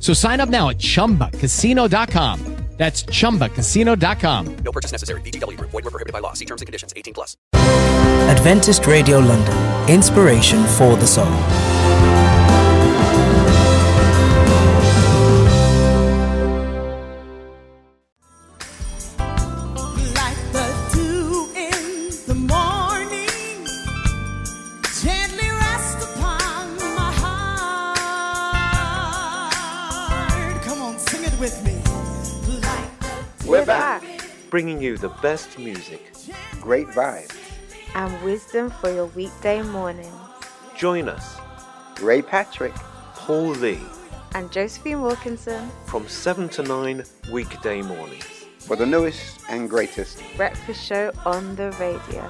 So sign up now at ChumbaCasino.com. That's ChumbaCasino.com. No purchase necessary. VGW Group. Void where prohibited by law. See terms and conditions. 18+. Adventist Radio London. Inspiration for the soul. We're back, bringing you the best music, great vibes, and wisdom for your weekday mornings. Join us, Ray Patrick, Paul Lee, and Josephine Wilkinson, from 7 to 9 weekday mornings, for the newest and greatest breakfast show on the radio.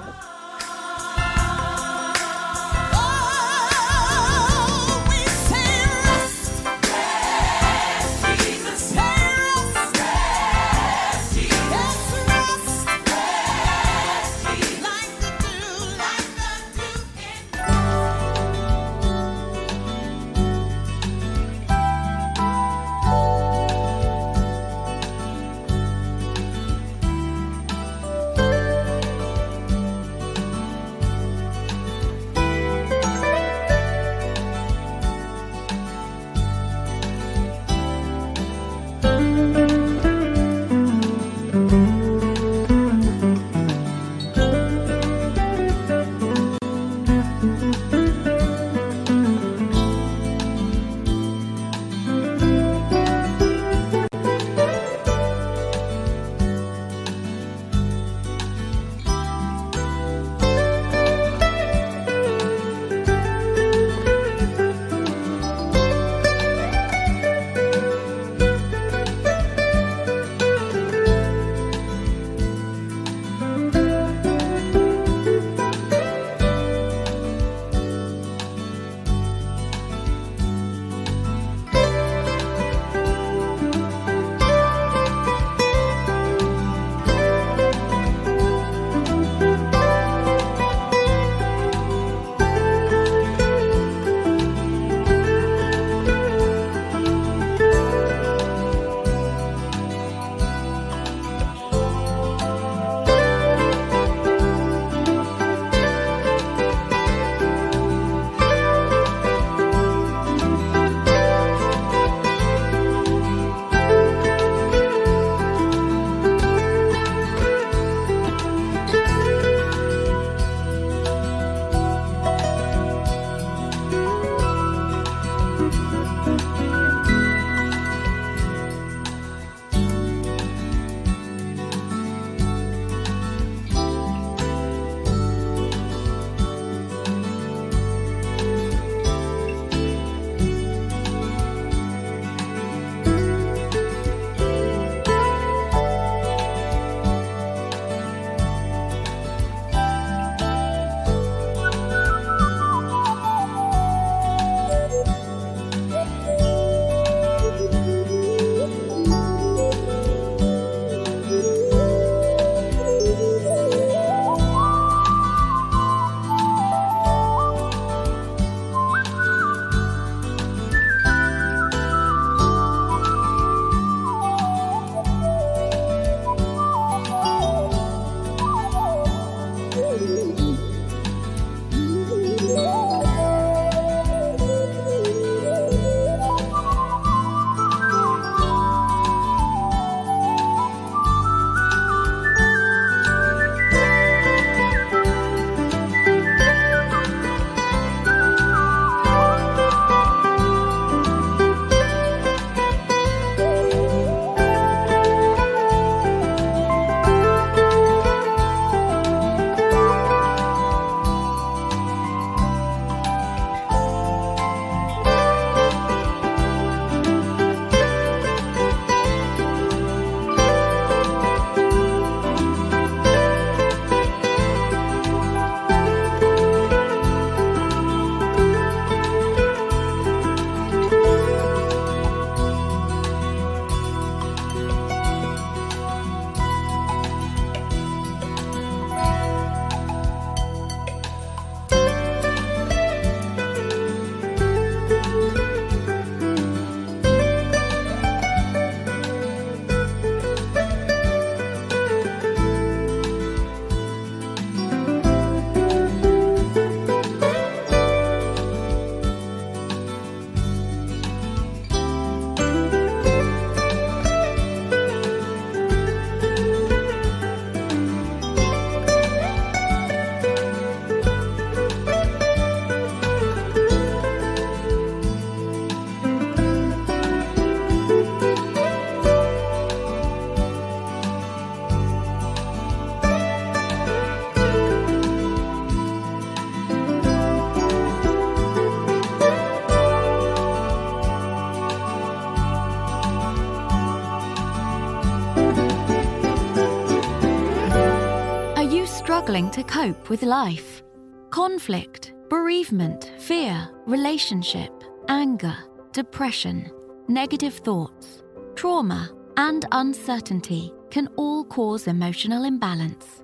struggling to cope with life. Conflict, bereavement, fear, relationship, anger, depression, negative thoughts, trauma, and uncertainty can all cause emotional imbalance.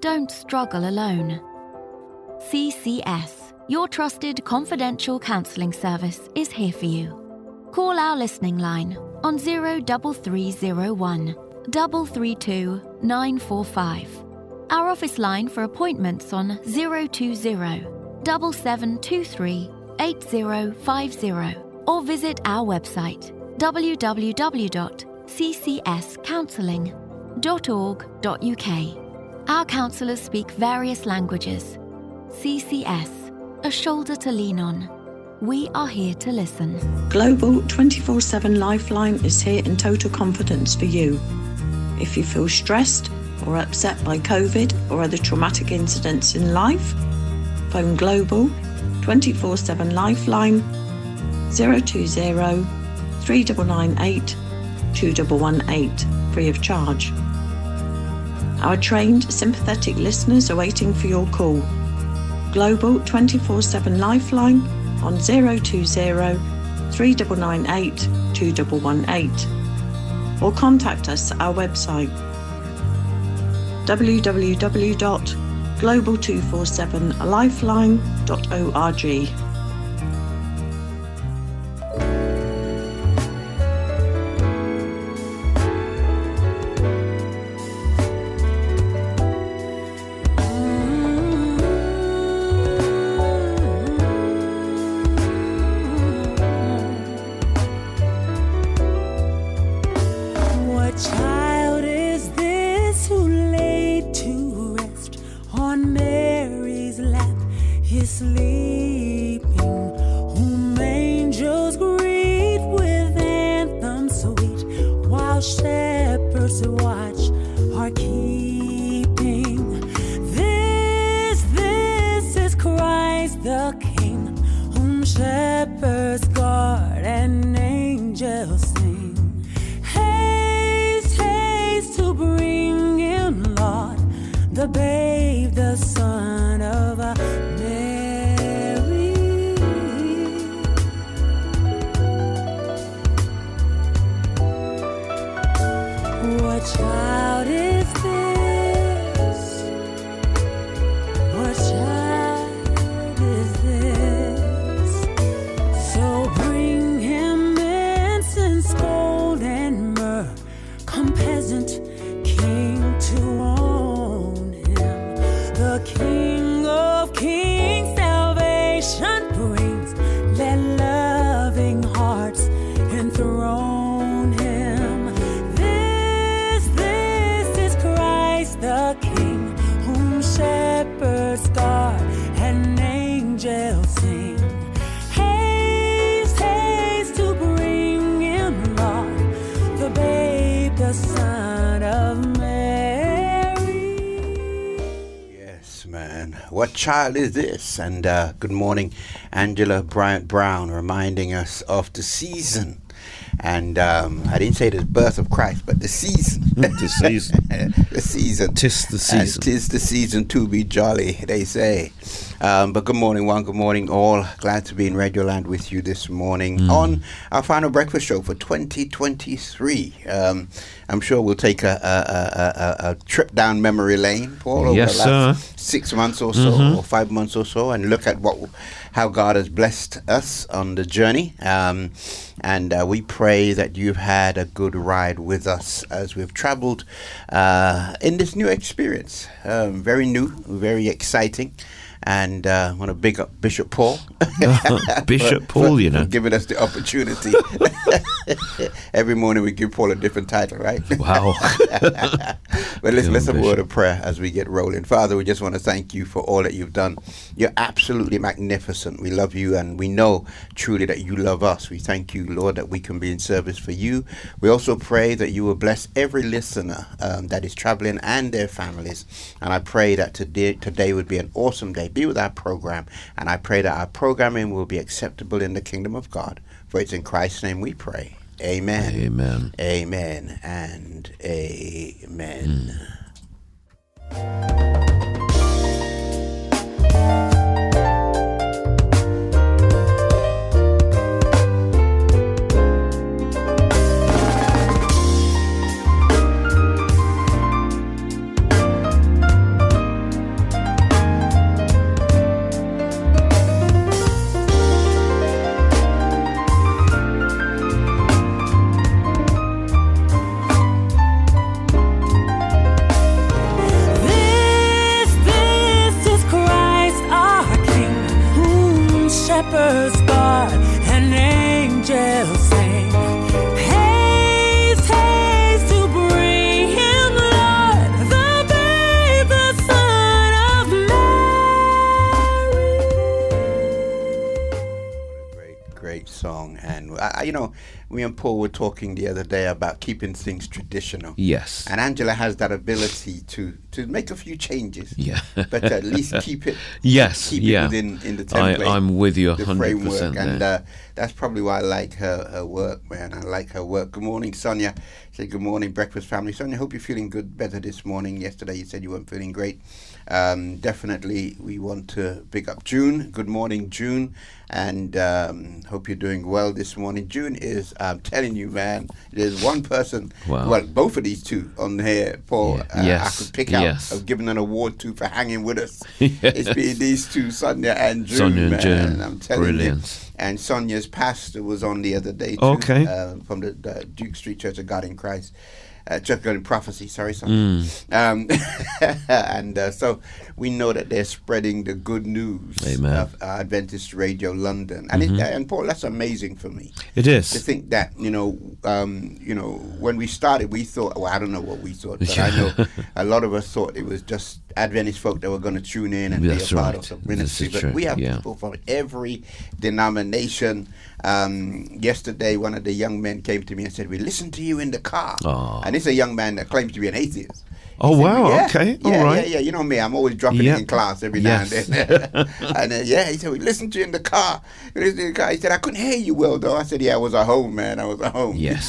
Don't struggle alone. CCS, your trusted confidential counselling service, is here for you. Call our listening line on 03301 332 945. Our office line for appointments on 020 7723 8050, or visit our website www.ccscounselling.org.uk. Our counsellors speak various languages. CCS, a shoulder to lean on. We are here to listen. Global 24-7 Lifeline is here in total confidence for you. If you feel stressed or upset by COVID or other traumatic incidents in life, phone Global 24-7 Lifeline 020 3998 2118, free of charge. Our trained, sympathetic listeners are waiting for your call. Global 24-7 Lifeline on 020 3998 2118, or contact us at our website www.global247lifeline.org. What child is this? And good morning, Angela Bryant Brown, reminding us of the season. And I didn't say the birth of Christ, but the season. The season. The season. Tis the season. Tis the season to be jolly, they say. But good morning, one. Good morning, all. Glad to be in Radioland with you this morning on our final breakfast show for 2023. I'm sure we'll take a trip down memory lane, Paul, over the last 6 months or so, or 5 months or so, and look at how God has blessed us on the journey. And we pray that you've had a good ride with us as we've traveled in this new experience. Very new, very exciting. And I want to big up Bishop Paul. Bishop Paul, for, you know, for giving us the opportunity. Every morning we give Paul a different title, right? Wow. But let's have a word of prayer as we get rolling. Father, we just want to thank you for all that you've done. You're absolutely magnificent. We love you, and we know truly that you love us. We thank you, Lord, that we can be in service for you. We also pray that you will bless every listener that is traveling and their families. And I pray that today would be an awesome day. Be with our program, and I pray that our programming will be acceptable in the kingdom of God. For it's in Christ's name we pray. Amen. Amen. Amen and amen. shepherd's cot, an angel sang, haste, haste to bring him, Lord, the babe, the son of Mary. What a great, great song. And, you know, me and Paul were talking the other day about keeping things traditional. Yes. And Angela has that ability to make a few changes. Yeah. But at least keep it. Yes. Keep it within the template. I'm with you 100%. The framework. There. And that's probably why I like her work, man. I like her work. Good morning, Sonia. Say good morning, breakfast family. Sonia, hope you're feeling good, better this morning. Yesterday you said you weren't feeling great. Definitely, we want to pick up June. Good morning, June. And hope you're doing well this morning. June is, I'm telling you, man, there's one person, well, both of these two on here, Paul, I could pick out. I've given an award to for hanging with us. It's been these two, Sonia and June. Sonia and June. I'm telling you. And Sonia's pastor was on the other day, too, from the Duke Street Church of God in Christ. Church God in Prophecy, sorry, Sonia. And so we know that they're spreading the good news of Adventist Radio London, and and Paul, that's amazing for me. It is to think that when we started, we thought, well, I don't know what we thought, but I know a lot of us thought it was just Adventist folk that were going to tune in and be a part of some ministry, but we have people from every denomination. Yesterday, one of the young men came to me and said, "We listened to you in the car," and it's a young man that claims to be an atheist. Oh, wow. You know me, I'm always dropping it in class every now and then. And he said, we listened to you in the car. He said, I couldn't hear you well, though. I said, I was at home, man. I was at home. Yes.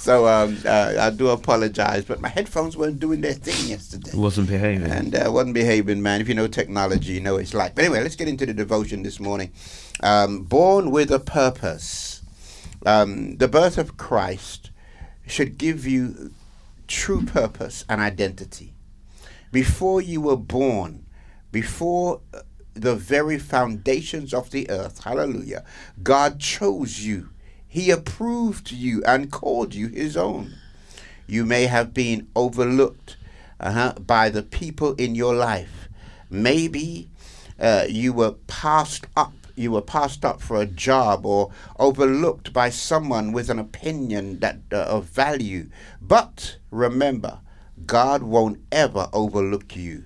So I do apologize, but my headphones weren't doing their thing yesterday. It wasn't behaving. And it wasn't behaving, man. If you know technology, you know it's like. But anyway, let's get into the devotion this morning. Born with a purpose. The birth of Christ should give you true purpose and identity. Before you were born, before the very foundations of the earth, hallelujah, God chose you. He approved you and called you his own. You may have been overlooked by the people in your life. Maybe you were passed up for a job or overlooked by someone with an opinion that of value. But remember, God won't ever overlook you.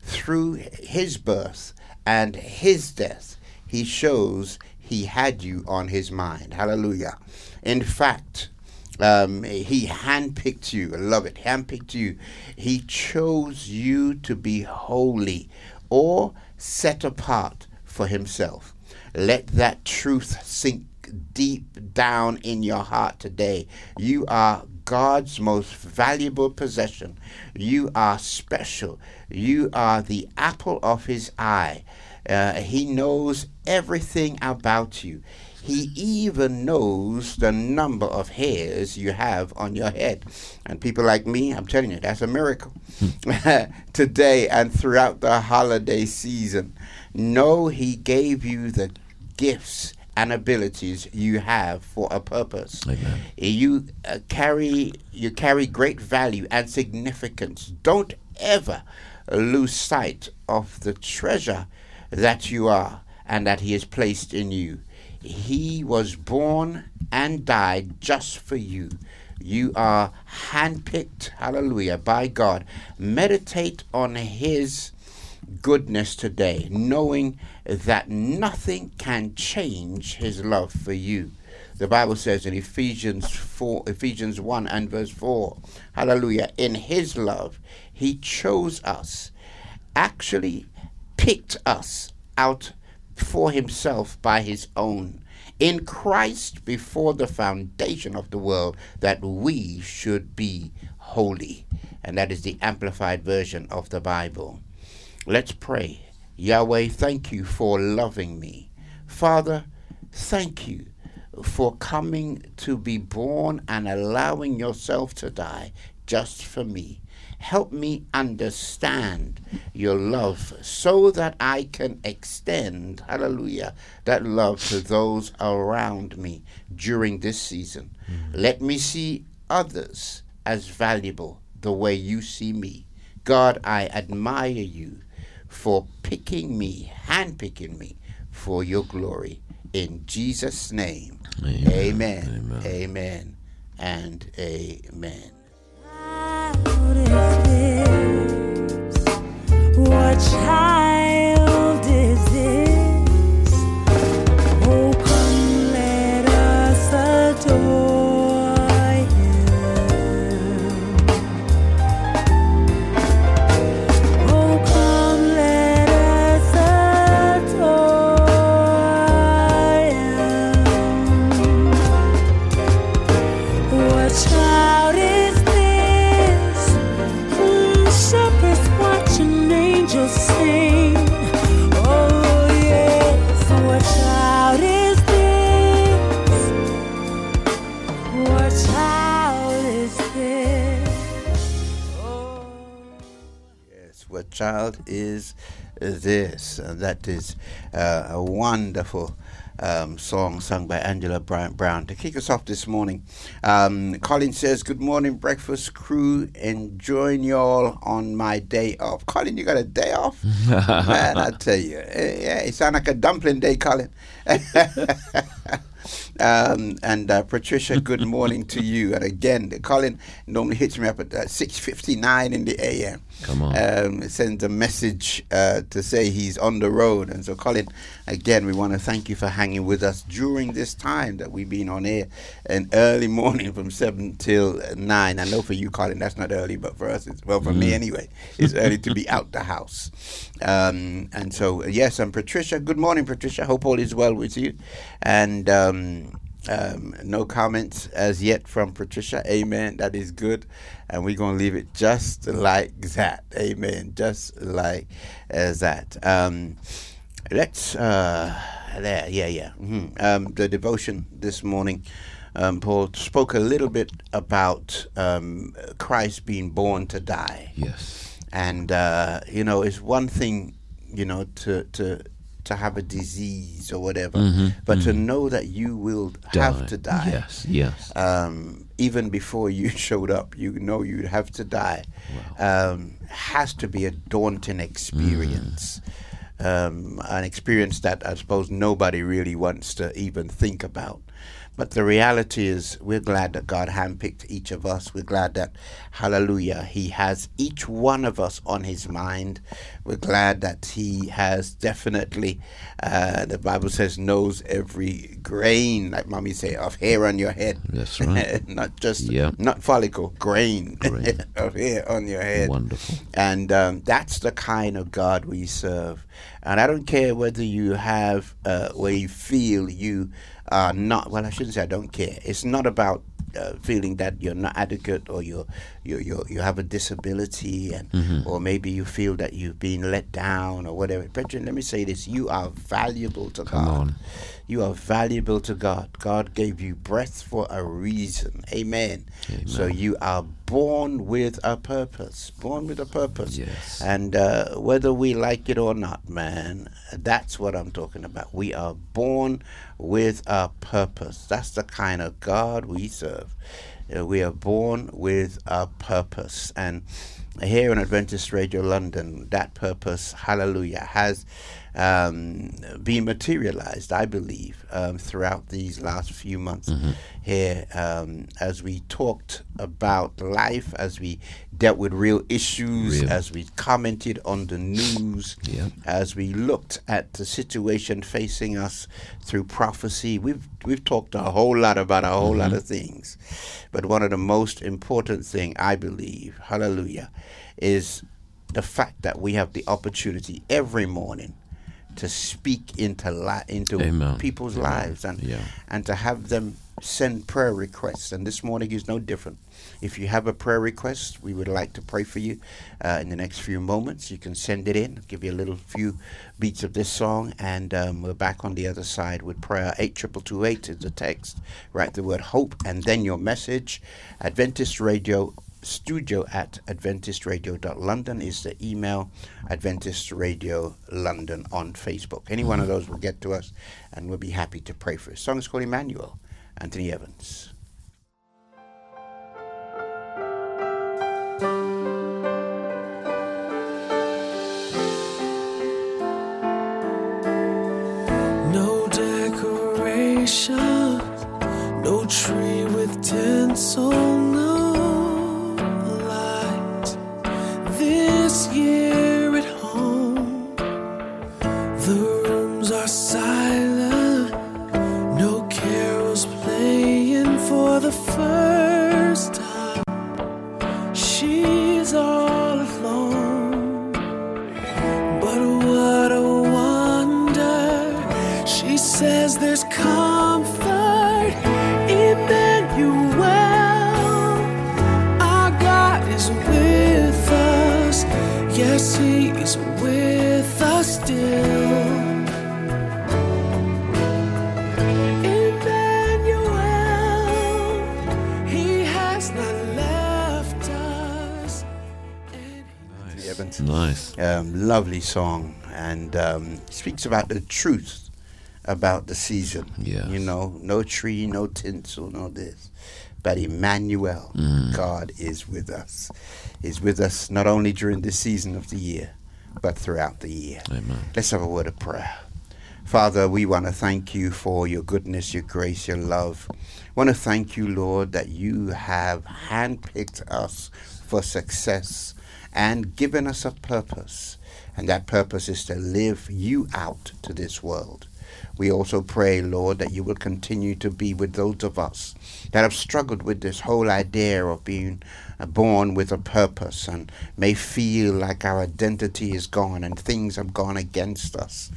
Through his birth and his death, he shows he had you on his mind. Hallelujah. In fact, he handpicked you. I love it. Handpicked you. He chose you to be holy or set apart for himself. Let that truth sink deep down in your heart today. You are God's most valuable possession. You are special. You are the apple of his eye. He knows everything about you. He even knows the number of hairs you have on your head. And people like me, I'm telling you, that's a miracle. Today and throughout the holiday season, know he gave you the gifts and abilities you have for a purpose. Amen. You carry great value and significance. Don't ever lose sight of the treasure that you are and that he has placed in you. He was born and died just for you. You are handpicked, hallelujah, by God. Meditate on his goodness today, knowing that nothing can change his love for you. The Bible says in Ephesians 1 and verse 4, hallelujah, in his love, he chose us, actually picked us out for himself by his own in Christ before the foundation of the world, that we should be holy. And that is the amplified version of the Bible. Let's pray. Yahweh, thank you for loving me. Father, thank you for coming to be born and allowing yourself to die just for me. Help me understand your love so that I can extend, hallelujah, that love to those around me during this season. Let me see others as valuable the way you see me. God, I admire you for picking me, handpicking me for your glory. In Jesus' name, amen, amen, amen and amen. What child is this? Oh, come, let us adore Him. Oh, come, let us adore Him. What child is this? Shepherds watching angels sing. What child is this? And that is a wonderful song sung by Angela Bryant Brown. To kick us off this morning, Colin says, good morning, breakfast crew. Enjoying y'all on my day off. Colin, you got a day off? Man, I tell you. Yeah, it sounds like a dumpling day, Colin. And Patricia, good morning to you. And again, Colin normally hits me up at 6:59 in the a.m. Come on. Sends a message to say he's on the road. And so, Colin, again, we want to thank you for hanging with us during this time that we've been on air, an early morning from 7 till 9. I know for you, Colin, that's not early, but for us, it's, well, for me anyway, it's early to be out the house. And so, yes, and Patricia, good morning, Patricia. Hope all is well with you. And no comments as yet from Patricia. Amen. That is good. And we're going to leave it just like that. Amen. Just like that. Let's, there. Yeah. Mm-hmm. The devotion this morning, Paul spoke a little bit about Christ being born to die. Yes. And, you know, it's one thing, you know, to have a disease or whatever, but to know that you will have to die. Yes. Even before you showed up, you know you'd have to die. Wow. Has to be a daunting experience. An experience that I suppose nobody really wants to even think about. But the reality is we're glad that God handpicked each of us. We're glad that, hallelujah, He has each one of us on His mind. We're glad that He has definitely, the Bible says, knows every grain, like Mommy say, of hair on your head. That's right. Not follicle, grain. Of hair on your head. Wonderful. And that's the kind of God we serve. And I don't care whether you have, where you feel you are not, well, I shouldn't say I don't care. It's not about feeling that you're not adequate or you have a disability and or maybe you feel that you've been let down or whatever. Brethren, let me say this. You are valuable to God. Come on. You are valuable to God. God gave you breath for a reason. Amen. So you are born with a purpose. Yes. And whether we like it or not, man, that's what I'm talking about. We are born with a purpose. That's the kind of God we serve. We are born with a purpose. And here on Adventist Radio London, that purpose, hallelujah, has being materialized, I believe, throughout these last few months here, as we talked about life, as we dealt with real issues, as we commented on the news, as we looked at the situation facing us through prophecy. We've talked a whole lot about a whole lot of things, but one of the most important thing, I believe, hallelujah, is the fact that we have the opportunity every morning to speak into people's lives and to have them send prayer requests. And this morning is no different. If you have a prayer request, we would like to pray for you in the next few moments. You can send it in. I'll give you a little few beats of this song, and we're back on the other side with prayer. 82228 is the text. Write the word hope and then your message. Adventist Radio Studio at adventistradio.london is the email. Adventist Radio London on Facebook. Any one of those will get to us, and we'll be happy to pray for it. The song is called Emmanuel, Anthony Evans. tree with tinsel, no light. This year at home, the rooms are silent, no carols playing for the first time. She's all alone, but what a wonder. She says there's comfort. Yes, he is with us still. Emmanuel, he has not left us. Nice. Lovely song, and speaks about the truth about the season. Yes. You know, no tree, no tinsel, no this. But Emmanuel, God is with us. Is with us not only during this season of the year, but throughout the year. Amen. Let's have a word of prayer. Father, we want to thank you for your goodness, your grace, your love. Want to thank you, Lord, that you have handpicked us for success and given us a purpose. And that purpose is to live you out to this world. We also pray, Lord, that you will continue to be with those of us that have struggled with this whole idea of being born with a purpose and may feel like our identity is gone and things have gone against us.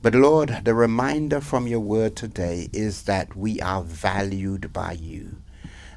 But Lord, the reminder from your word today is that we are valued by you.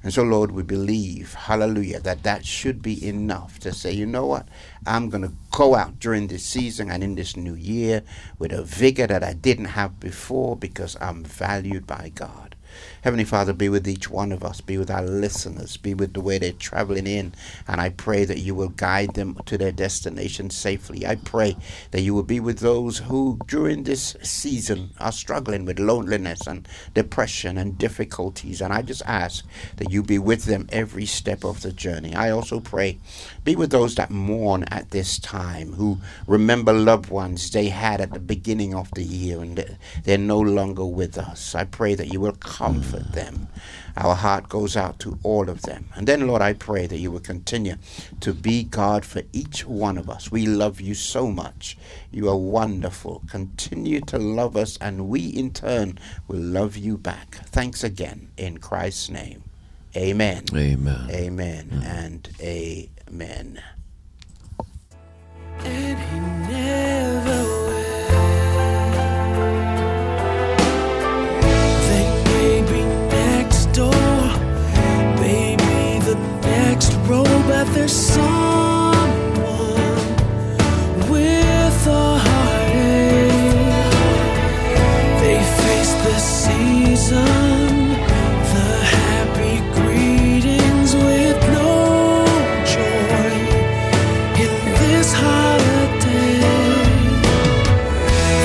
And so, Lord, we believe, hallelujah, that should be enough to say, you know what, I'm going to go out during this season and in this new year with a vigor that I didn't have before because I'm valued by God. Heavenly Father, be with each one of us, be with our listeners, be with the way they're traveling in, and I pray that you will guide them to their destination safely. I pray that you will be with those who during this season are struggling with loneliness and depression and difficulties, and I just ask that you be with them every step of the journey. I also pray, be with those that mourn at this time, who remember loved ones they had at the beginning of the year and they're no longer with us. I pray that you will comfort them. Our heart goes out to all of them. And then, Lord, I pray that you will continue to be God for each one of us. We love you so much. You are wonderful. Continue to love us, and we, in turn, will love you back. Thanks again, in Christ's name. Amen. Amen. Amen. And amen. And he never but there's someone with a heartache. They face the season, the happy greetings with no joy in this holiday.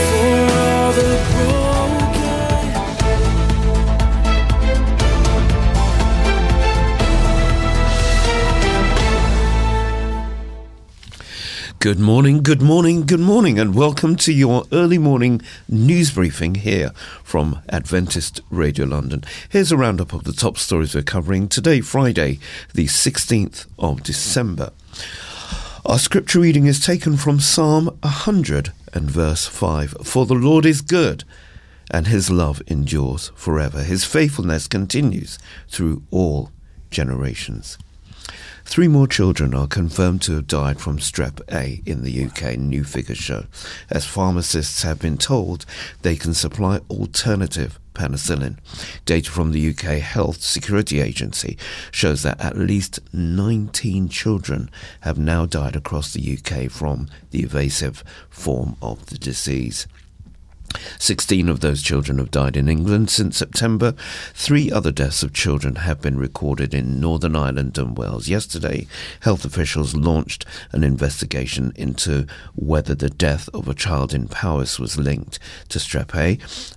For all the Good morning, and welcome to your early morning news briefing here from Adventist Radio London. Here's a roundup of the top stories we're covering today, Friday, the 16th of December. Our scripture reading is taken from Psalm 100 and verse 5. For the Lord is good, and his love endures forever. His faithfulness continues through all generations. 3 more children are confirmed to have died from strep A in the UK, new figures show, as pharmacists have been told they can supply alternative penicillin. Data from the UK Health Security Agency shows that at least 19 children have now died across the UK from the invasive form of the disease. 16 of those children have died in England since September. 3 other deaths of children have been recorded in Northern Ireland and Wales. Yesterday, health officials launched an investigation into whether the death of a child in Powys was linked to strep A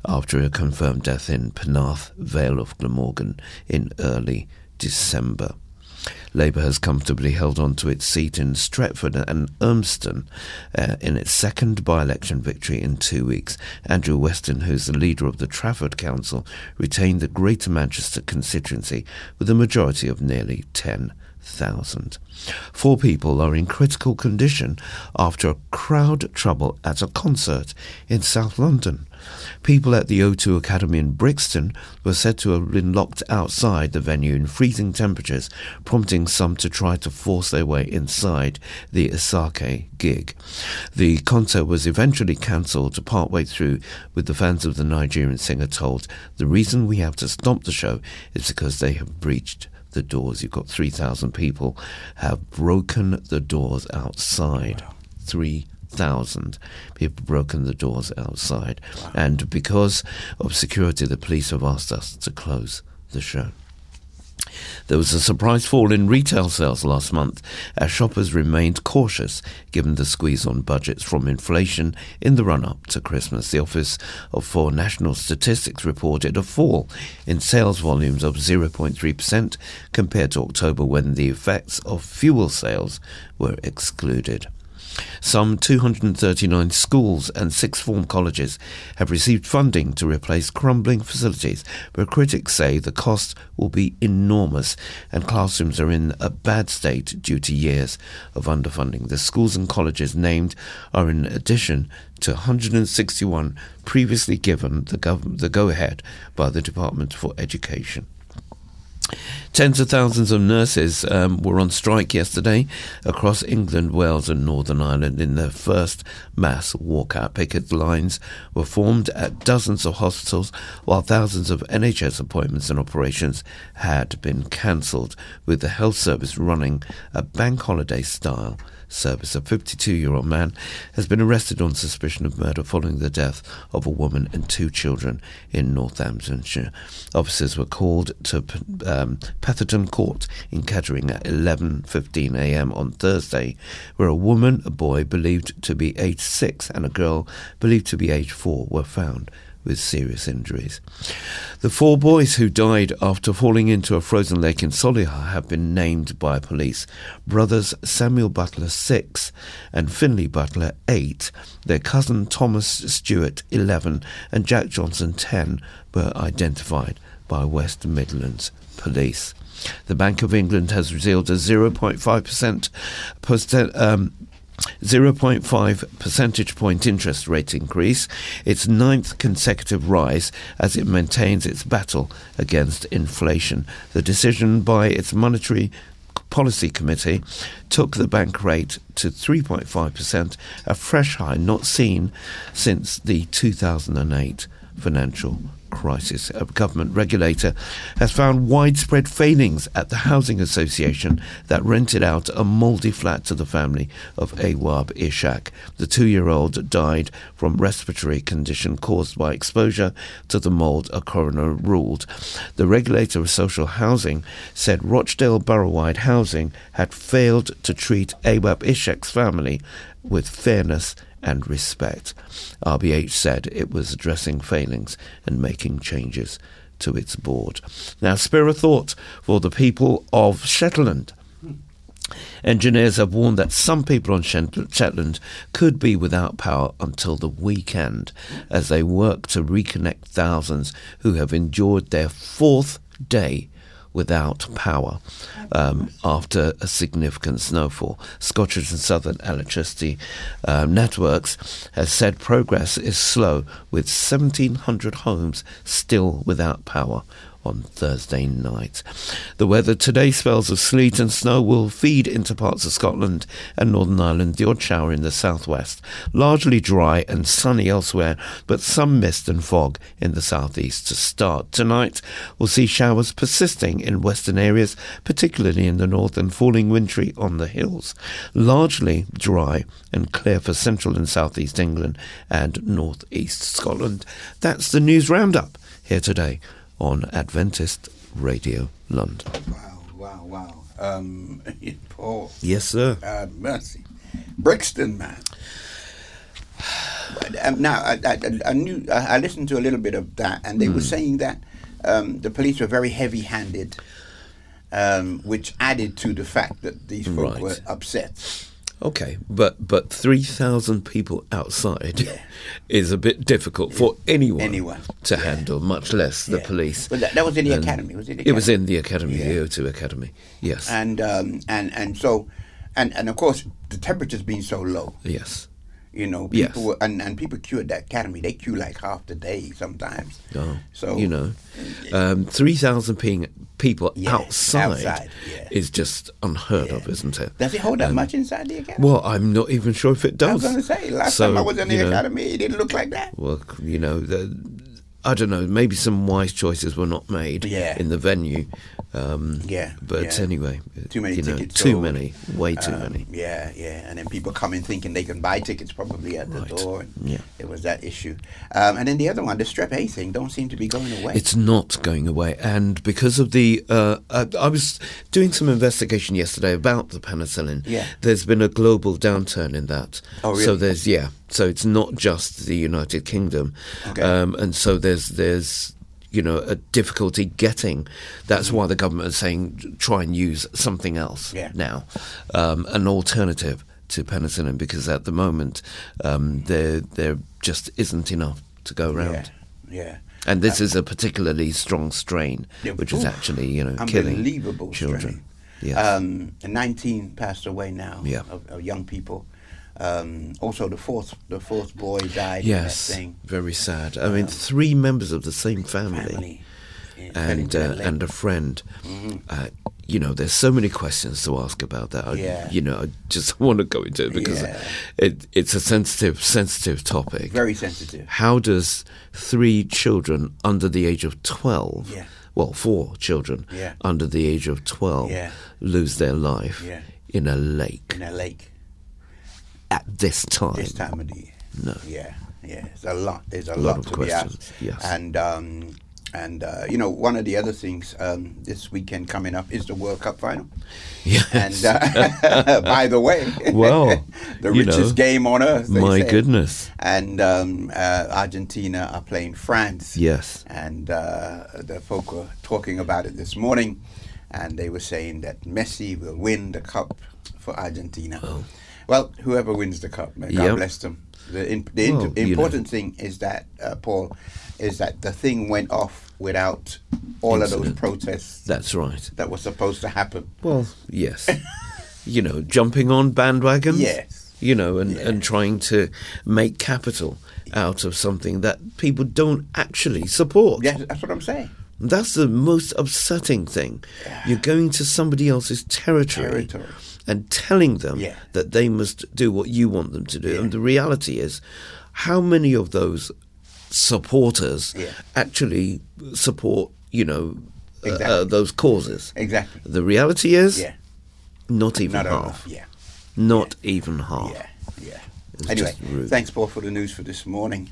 after a confirmed death in Penarth, Vale of Glamorgan in early December. Labour has comfortably held on to its seat in Stretford and Urmston in its second by-election victory in 2 weeks. Andrew Weston, who is the leader of the Trafford Council, retained the Greater Manchester constituency with a majority of nearly 10,000. 4 people are in critical condition after crowd trouble at a concert in South London. People at the O2 Academy in Brixton were said to have been locked outside the venue in freezing temperatures, prompting some to try to force their way inside the Isake gig. The concert was eventually cancelled partway through, with the fans of the Nigerian singer told, "The reason we have to stop the show is because they have breached the doors." You've got 3,000 people have broken the doors outside. Wow. 3,000 people broken the doors outside. Wow. And because of security, the police have asked us to close the show. There was a surprise fall in retail sales last month as shoppers remained cautious given the squeeze on budgets from inflation in the run-up to Christmas. The Office for National Statistics reported a fall in sales volumes of 0.3% compared to October, when the effects of fuel sales were excluded. Some 239 schools and 6th form colleges have received funding to replace crumbling facilities, but critics say the cost will be enormous and classrooms are in a bad state due to years of underfunding. The schools and colleges named are in addition to 161 previously given the go-ahead by the Department for Education. Tens of thousands of nurses were on strike yesterday across England, Wales and Northern Ireland in their first mass walkout. Picket lines were formed at dozens of hospitals, while thousands of NHS appointments and operations had been cancelled, with the health service running a bank holiday style service. A 52-year-old man has been arrested on suspicion of murder following the death of a woman and 2 children in Northamptonshire. Officers were called to Pentatonix Court in Kettering at 11:15 a.m. on Thursday, where a woman, a boy believed to be aged 6 and a girl believed to be aged 4 were found with serious injuries. The 4 boys who died after falling into a frozen lake in Solihull have been named by police. Brothers Samuel Butler, 6, and Finley Butler, 8, their cousin Thomas Stewart, 11, and Jack Johnson, 10, were identified by West Midlands Police. The Bank of England has revealed a 0.5 percentage point interest rate increase, its 9th consecutive rise as it maintains its battle against inflation. The decision by its Monetary Policy Committee took the bank rate to 3.5%, a fresh high not seen since the 2008 financial crisis. A government regulator has found widespread failings at the housing association that rented out a mouldy flat to the family of Awaab Ishak. The 2-year-old died from respiratory condition caused by exposure to the mould, a coroner ruled. The regulator of social housing said Rochdale Boroughwide Housing had failed to treat Awaab Ishak's family with fairness and respect. RBH said it was addressing failings and making changes to its board. Now, spare a thought for the people of Shetland. Engineers have warned that some people on Shetland could be without power until the weekend as they work to reconnect thousands who have endured their 4th day without power after a significant snowfall. Scottish and Southern Electricity Networks has said progress is slow, with 1,700 homes still without power on Thursday night. The weather today: spells of sleet and snow will feed into parts of Scotland and Northern Ireland, the odd shower in the southwest. Largely dry and sunny elsewhere, but some mist and fog in the southeast to start. Tonight we'll see showers persisting in western areas, particularly in the north, and falling wintry on the hills. Largely dry and clear for central and southeast England and northeast Scotland. That's the news roundup here today on Adventist Radio London. Wow. Paul. Yes, sir. Mercy. Brixton, man. Now, I listened to a little bit of that, and they were saying that the police were very heavy-handed which added to the fact that these folk were upset. Okay, but 3,000 people outside is a bit difficult for anyone to handle, much less the police. Well, that was in the academy, was it? It was in the academy, the O2 Academy. Yes, and so, of course, the temperature's been so low. Yes, you know, people were, and people queued that academy. They queue like half the day sometimes. Oh, so you know, 3,000 people outside is just unheard of, isn't it? Does it hold that much inside the academy? Well, I'm not even sure if it does. I was going to say, last time I was in the academy, it didn't look like that. Well, you know, I don't know, maybe some wise choices were not made in the venue. But anyway, too many tickets. Way too many. And then people come in thinking they can buy tickets probably at the door. And it was that issue. And then the other one, the Strep A thing, don't seem to be going away. It's not going away. And because of the... I was doing some investigation yesterday about the penicillin. Yeah. There's been a global downturn in that. Oh, really? So there's... Yeah. So it's not just the United Kingdom. Okay. And so there's... you know, a difficulty getting. That's why the government is saying try and use something else now, an alternative to penicillin, because at the moment there just isn't enough to go around. Yeah. And this is a particularly strong strain, which is actually, you know, killing children. Yes. 19 passed away now of young people. Also, the fourth boy died. Yes, in that thing. Very sad. I mean, three members of the same family. And a friend. Mm-hmm. You know, there's so many questions to ask about that. I just want to go into it because it's a sensitive topic. Very sensitive. How does three children under the age of 12? Yeah. Well, four children under the age of 12 lose their life in a lake? In a lake. At this time. This time of the year. No. Yeah. It's a lot. There's a lot of questions. Yes. And you know, one of the other things this weekend coming up is the World Cup final. Yes. And by the way, well, the richest game on earth. My goodness. And Argentina are playing France. Yes. And the folk were talking about it this morning, and they were saying that Messi will win the cup for Argentina. Oh. Well, whoever wins the cup, may God bless them. The important thing is that, Paul, is that the thing went off without all of those protests. That's right. That was supposed to happen. Well, yes. You know, jumping on bandwagons. Yes. You know, and trying to make capital out of something that people don't actually support. Yes, that's what I'm saying. That's the most upsetting thing. Yeah. You're going to somebody else's territory. And telling them that they must do what you want them to do. Yeah. And the reality is, how many of those supporters actually support, you know, those causes? Exactly. The reality is, not even half. Yeah. Not even half. Yeah. Anyway, thanks, Paul, for the news for this morning.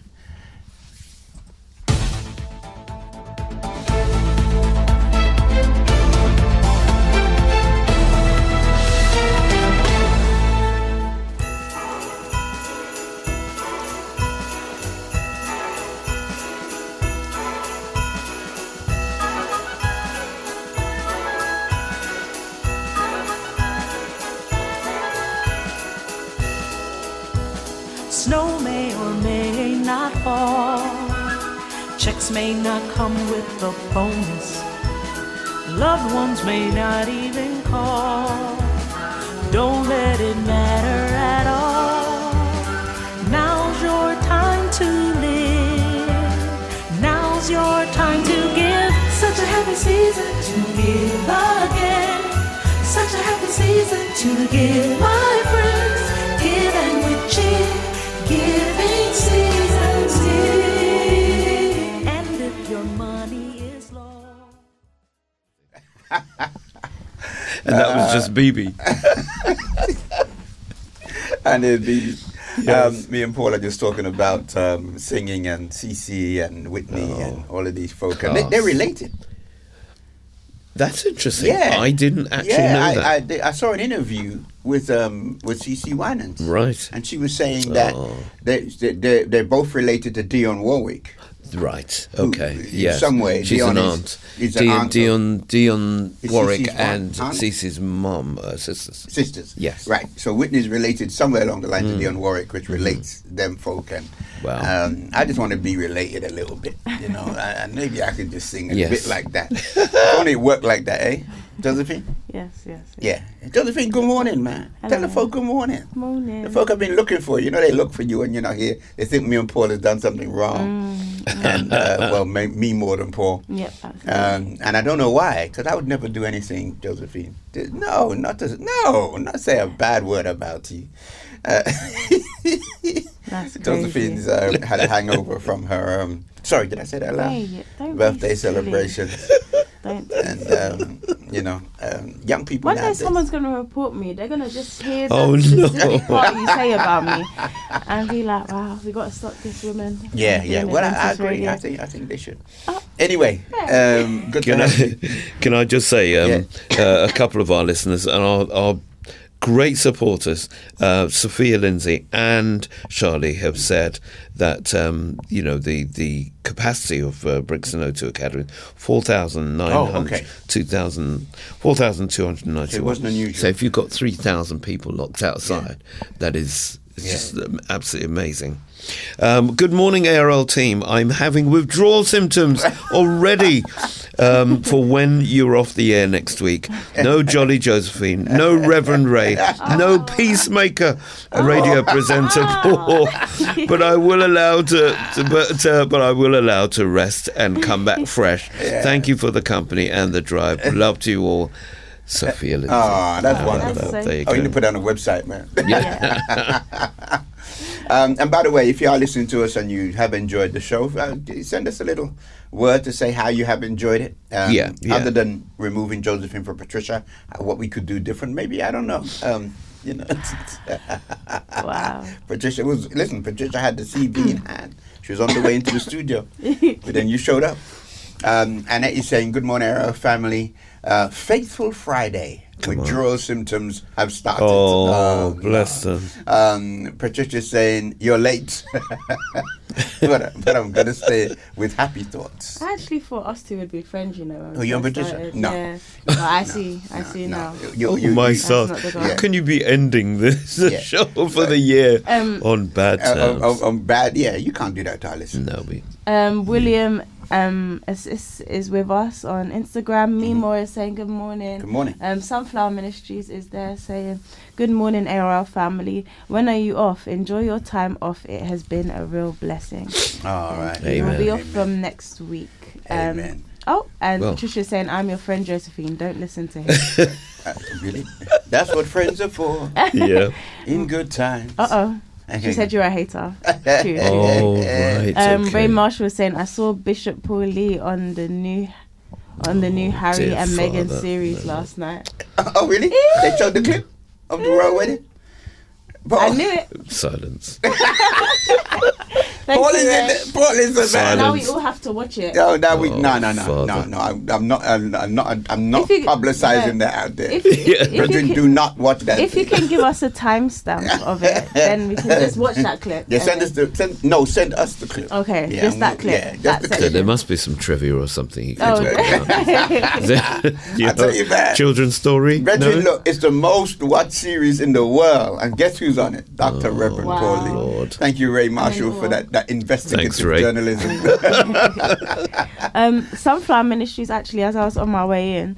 May not come with a bonus. Loved ones may not even call. Don't let it matter at all. Now's your time to live. Now's your time to give. Such a happy season to give again. Such a happy season to give, my friends. Give and with cheer. Giving seasons dear. And that was just BB. And it'd be me and Paul are just talking about singing and CC and Whitney and all of these folk. And they're related. That's interesting. Yeah. I didn't actually know that. I saw an interview with CC Winans. Right. And she was saying that they're both related to Dionne Warwick. Right. Okay. Yes. Some way. She's Dionne an aunt. Dionne Warwick and Cece's mum are sisters. Sisters. Yes. Right. So Whitney's related somewhere along the lines to Dionne Warwick, which relates them folk. And wow. I just want to be related a little bit, you know, and maybe I could just sing a bit like that. If only it worked like that, eh? Josephine? Yes. Yeah. Josephine, good morning, man. Hello. Tell the folk good morning. Morning. The folk have been looking for you. You know, they look for you and you're not here. They think me and Paul has done something wrong. And, well, me more than Paul. Yep, absolutely. And I don't know why, because I would never do anything, Josephine. Not say a bad word about you. That's Josephine's had a hangover from her, sorry, did I say that loud? Hey, birthday celebrations. And, you know, young people. One day someone's going to report me. They're going to just hear what you say about me and be like, wow, we got to stop this woman. Yeah. Well, I agree. Radio. I think they should. Anyway, good to have you. Can I just say a couple of our listeners and our great supporters, Sophia Lindsay and Charlie, have said that you know, the capacity of Brixton O2 Academy, 4,291. It wasn't unusual. So if you've got 3,000 people locked outside, that is just absolutely amazing. Good morning, ARL team. I'm having withdrawal symptoms already for when you're off the air next week. No Jolly Josephine, no Reverend Ray, no Peacemaker radio presenter, but I will allow to rest and come back fresh. Thank you for the company and the drive. Love to you all. Sophia Lindsay. Oh, that's wonderful. That's you need to put it on a website, man. Yeah. And by the way, if you are listening to us and you have enjoyed the show, send us a little word to say how you have enjoyed it. Other than removing Josephine for Patricia, what we could do different, maybe, I don't know. You know. Wow. Patricia had the CV in hand. She was on the way into the studio, but then you showed up. Annette is saying, good morning, our family. Faithful Friday. Withdrawal symptoms have started. Oh, bless them. Patricia's saying, you're late. but I'm going to stay with happy thoughts. I actually thought us two would be friends, you know. Oh, you're Patricia? Started. No. Yeah. Well, I see now. You, my son. How can you be ending this show for the year on bad terms? You can't do that, Tyler. No, we. William... Assis is with us on Instagram. Mimo is saying good morning. Good morning. Sunflower Ministries is there saying good morning, ARL family. When are you off? Enjoy your time off. It has been a real blessing. All right. Amen. We'll be off from next week. Amen. Patricia's saying, I'm your friend Josephine. Don't listen to him. Really? That's what friends are for. Yeah. In good times. She said you're a hater. Right, Ray Marshall was saying, I saw Bishop Paul Lee on the new Harry and Meghan series last night. Oh, really? They showed the clip of the royal wedding? Paul. I knew it. Silence. Paul is in the silence. Now we all have to watch it. No. I'm not publicising that out there. If you do not watch that. If you can give us a timestamp of it, then we can just watch that clip. Yeah, send us the clip. Okay, just that clip. Yeah, so there must be some trivia or something. You can talk about. I tell you, man. Children's story. Reggie, look, it's the most watched series in the world, and guess who's on it? Dr. Reverend Paul Lee. Lord. Thank you, Ray Marshall, for that investigative journalism. Sunflower Ministries, actually, as I was on my way in,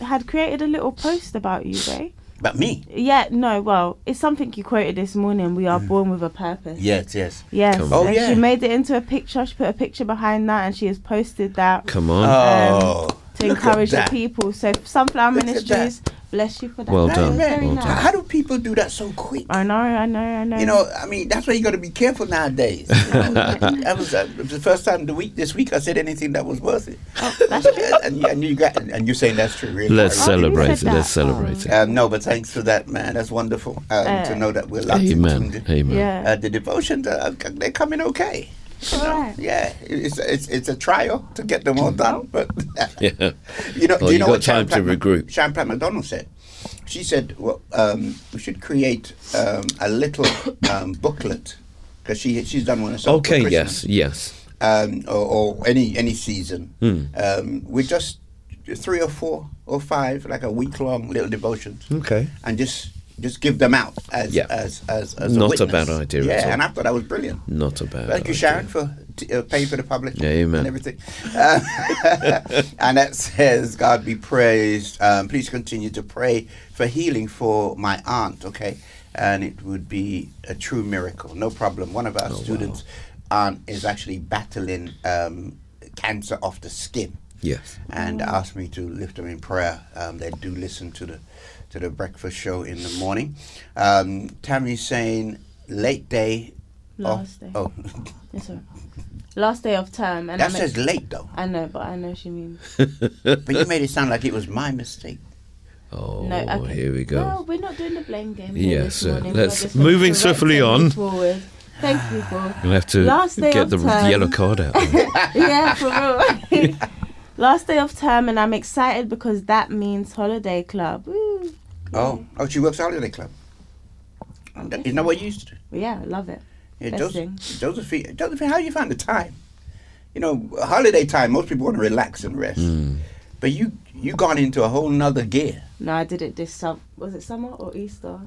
had created a little post about you, Ray. About me? Yeah, no, well, it's something you quoted this morning. We are born with a purpose. Yes. She made it into a picture. She put a picture behind that, and she has posted that. Come on. To encourage the people. So Sunflower Ministries... Bless you for that. Well done. Nice. How do people do that so quick? I know. You know, I mean, that's why you got to be careful nowadays. You know? That was the first time this week I said anything that was worth it. Oh, that's true. and you're saying that's true, really. Let's celebrate it. No, but thanks for that, man. That's wonderful to know that we're lucky. Amen. Yeah. The devotions, they're coming okay. You know, it's a trial to get them all done, but you know what time to regroup. Sharon Platt McDonald said. She said, "Well, we should create a little booklet because she's done one herself." Okay, yes. or any season. We just 3 or 4 or 5, like a week-long little devotions. Okay. And just give them out as not a bad idea at all. Yeah, and I thought that was brilliant. Not a bad idea. Thank you, Sharon, for paying for the public and everything. Annette says, God be praised. Please continue to pray for healing for my aunt, okay? And it would be a true miracle. No problem. One of our students' aunt is actually battling cancer of the skin. Yes. And asked me to lift them in prayer. They do listen to the breakfast show in the morning. Tammy's saying last day. Oh, yes, sir. Last day of term. And that says late though. I know, but I know she means. But you made it sound like it was my mistake. Oh, no, okay. Here we go. No, we're not doing the blame game. Yes, sir. Let's moving swiftly on. Forward. Thank you, Paul. You'll have to get the yellow card out. Yeah, for real. Last day of term, and I'm excited because that means holiday club. Woo. Oh, she works holiday club. Isn't that what you used to do? Yeah, I love it. Yeah, Josephine, how do you find the time? You know, holiday time, most people want to relax and rest. But you gone into a whole nother gear. No, I did it this summer. Was it summer or Easter?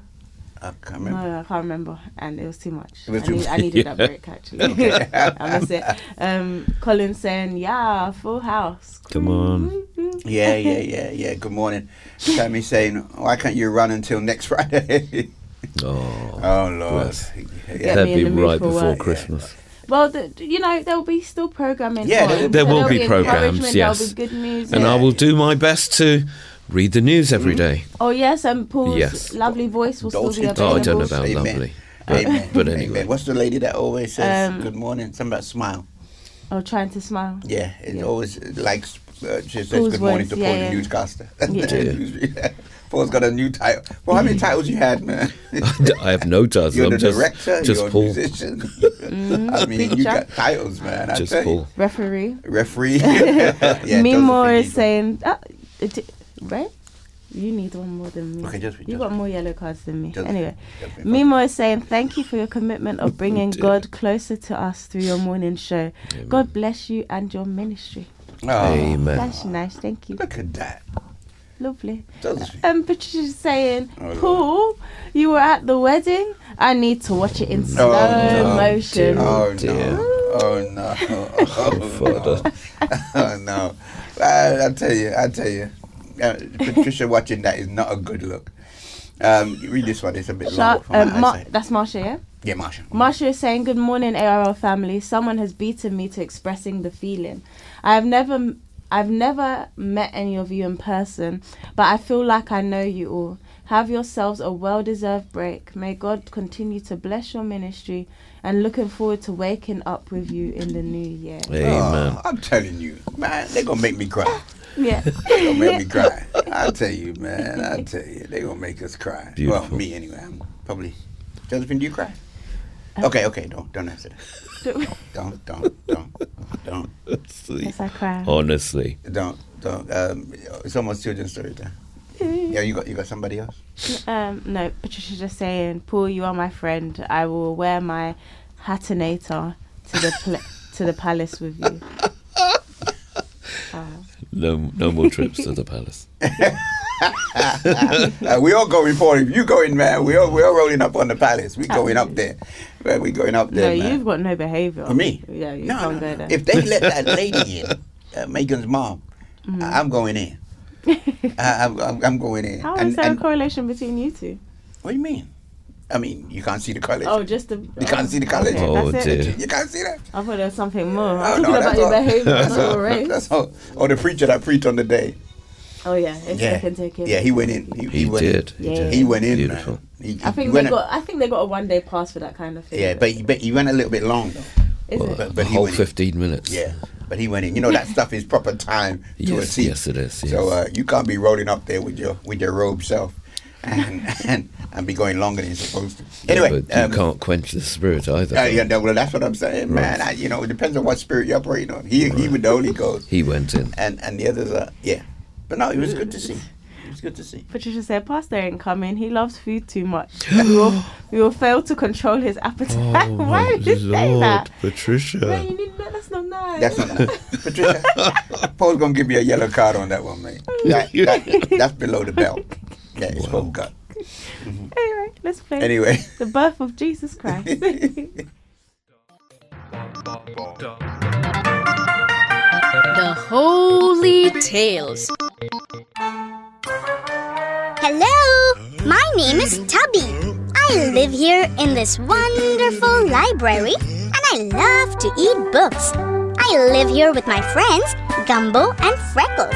I can't remember. No, I can't remember, and it was too much. I needed that break, actually. Okay. I must say, Colin saying, full house. Come on. Yeah. Good morning. Sammy saying, why can't you run until next Friday? Oh, Lord. Yeah. That'd be right before Christmas. Yeah. Well, there'll be still programming. Yeah, there will be programs, yes. There'll be good news. And I will do my best to read the news every day. Oh, yes, and Paul's lovely voice will still be available. Oh, I don't know about lovely. But anyway. Amen. What's the lady that always says, good morning, something about smile? Oh, trying to smile. Yeah, it's always like, she says Paul's good morning voice, to Paul, the newscaster. Yeah. Paul's got a new title. Well, how many titles you had, man? I have no titles. You're the director, just you're Paul. A musician. I mean, you got titles, man. Just Paul. Referee. Mimo is saying... Right? You need one more than me. Okay, you got more yellow cards than me. Anyway, Mimo is saying, thank you for your commitment of bringing God closer to us through your morning show. Amen. God bless you and your ministry. Oh, amen. That's nice. Thank you. Look at that. Lovely. And Patricia's saying, Paul, you were at the wedding. I need to watch it in slow motion. Oh, dear. Oh, no. Oh, no. I tell you. Patricia watching that is not a good look. Read this one, it's a bit long. That's Marsha, yeah? Yeah, Marsha. Marsha is saying, good morning, ARL family. Someone has beaten me to expressing the feeling. I've never met any of you in person, but I feel like I know you all. Have yourselves a well-deserved break. May God continue to bless your ministry, and looking forward to waking up with you in the new year. Amen. I'm telling you, man, they're going to make me cry. Yeah. They're going to make me cry. I'll tell you, man. I'll tell you. They're going to make us cry. Beautiful. Well, me anyway. I'm probably... Josephine, do you cry? Okay. Don't answer that. Don't. Yes, I cry. Honestly. Don't. It's almost children's story time. Yeah, you got somebody else? No, Patricia's just saying, Paul, you are my friend. I will wear my hatinator to the to the palace with you. No more trips to the palace. We all going for it. You going, man. We all rolling up on the palace. We going up there. We going up there. No, man. You've got no behaviour. For me? Yeah, you can't go there. If they let that lady in, Megan's mom, I'm going in. I'm going in. How is there a correlation between you two? What do you mean? I mean, you can't see the correlation. Oh, just the... You can't see the correlation. Okay, oh, dear. You can't see that? I thought there was something more. I'm talking about your behaviour. That's all. Or the preacher that preached on the day. Oh, yeah. He went in. He did. He went in. Beautiful. I think they got a one-day pass for that kind of thing. Yeah, but he went a little bit long, though. But whole 15 minutes. Yeah. But he went in. You know that stuff is proper time to a seat. Yes, it is. Yes. So you can't be rolling up there with your robe self, and be going longer than you're supposed to. Anyway, but you can't quench the spirit either. Well, that's what I'm saying, right, man. It depends on what spirit you're operating on. He would only go. He went in, and the others are But no, it was good to see. It's good to see. Patricia said, Pastor ain't coming. He loves food too much. We will fail to control his appetite. Why would you say that? Patricia. No, you need better not nice. That's not nice. Patricia, Paul's going to give you a yellow card on that one, mate. That's below the belt. Yeah, it's spoke up. Anyway, let's play. Anyway. The birth of Jesus Christ. The Holy Tales. Hello, my name is Tubby. I live here in this wonderful library and I love to eat books. I live here with my friends Gumbo and Freckles.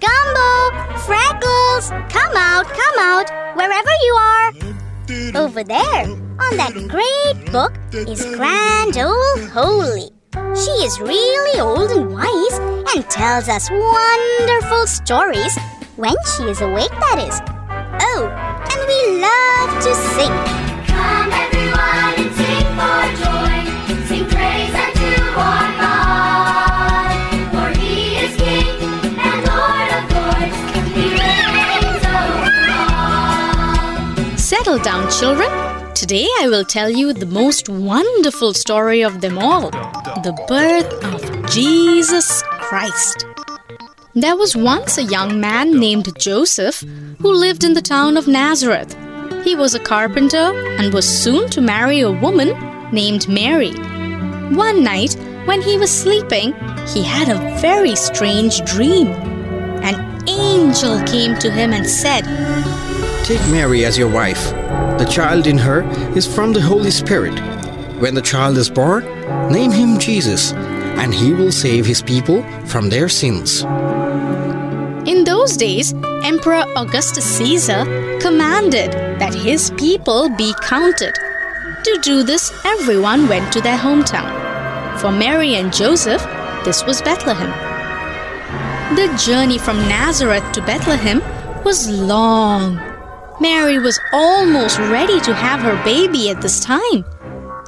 Gumbo, Freckles, come out, wherever you are. Over there, on that great book, is Grand Old Holy. She is really old and wise and tells us wonderful stories when she is awake, that is. Oh, and we love to sing. Come everyone and sing for joy, sing praise unto our God. For He is King and Lord of lords, He reigns over all. Settle down, children. Today I will tell you the most wonderful story of them all, the birth of Jesus Christ. There was once a young man named Joseph who lived in the town of Nazareth. He was a carpenter and was soon to marry a woman named Mary. One night, when he was sleeping, he had a very strange dream. An angel came to him and said, "Take Mary as your wife. The child in her is from the Holy Spirit. When the child is born, name him Jesus, and he will save his people from their sins." In those days, Emperor Augustus Caesar commanded that his people be counted. To do this, everyone went to their hometown. For Mary and Joseph, this was Bethlehem. The journey from Nazareth to Bethlehem was long. Mary was almost ready to have her baby at this time.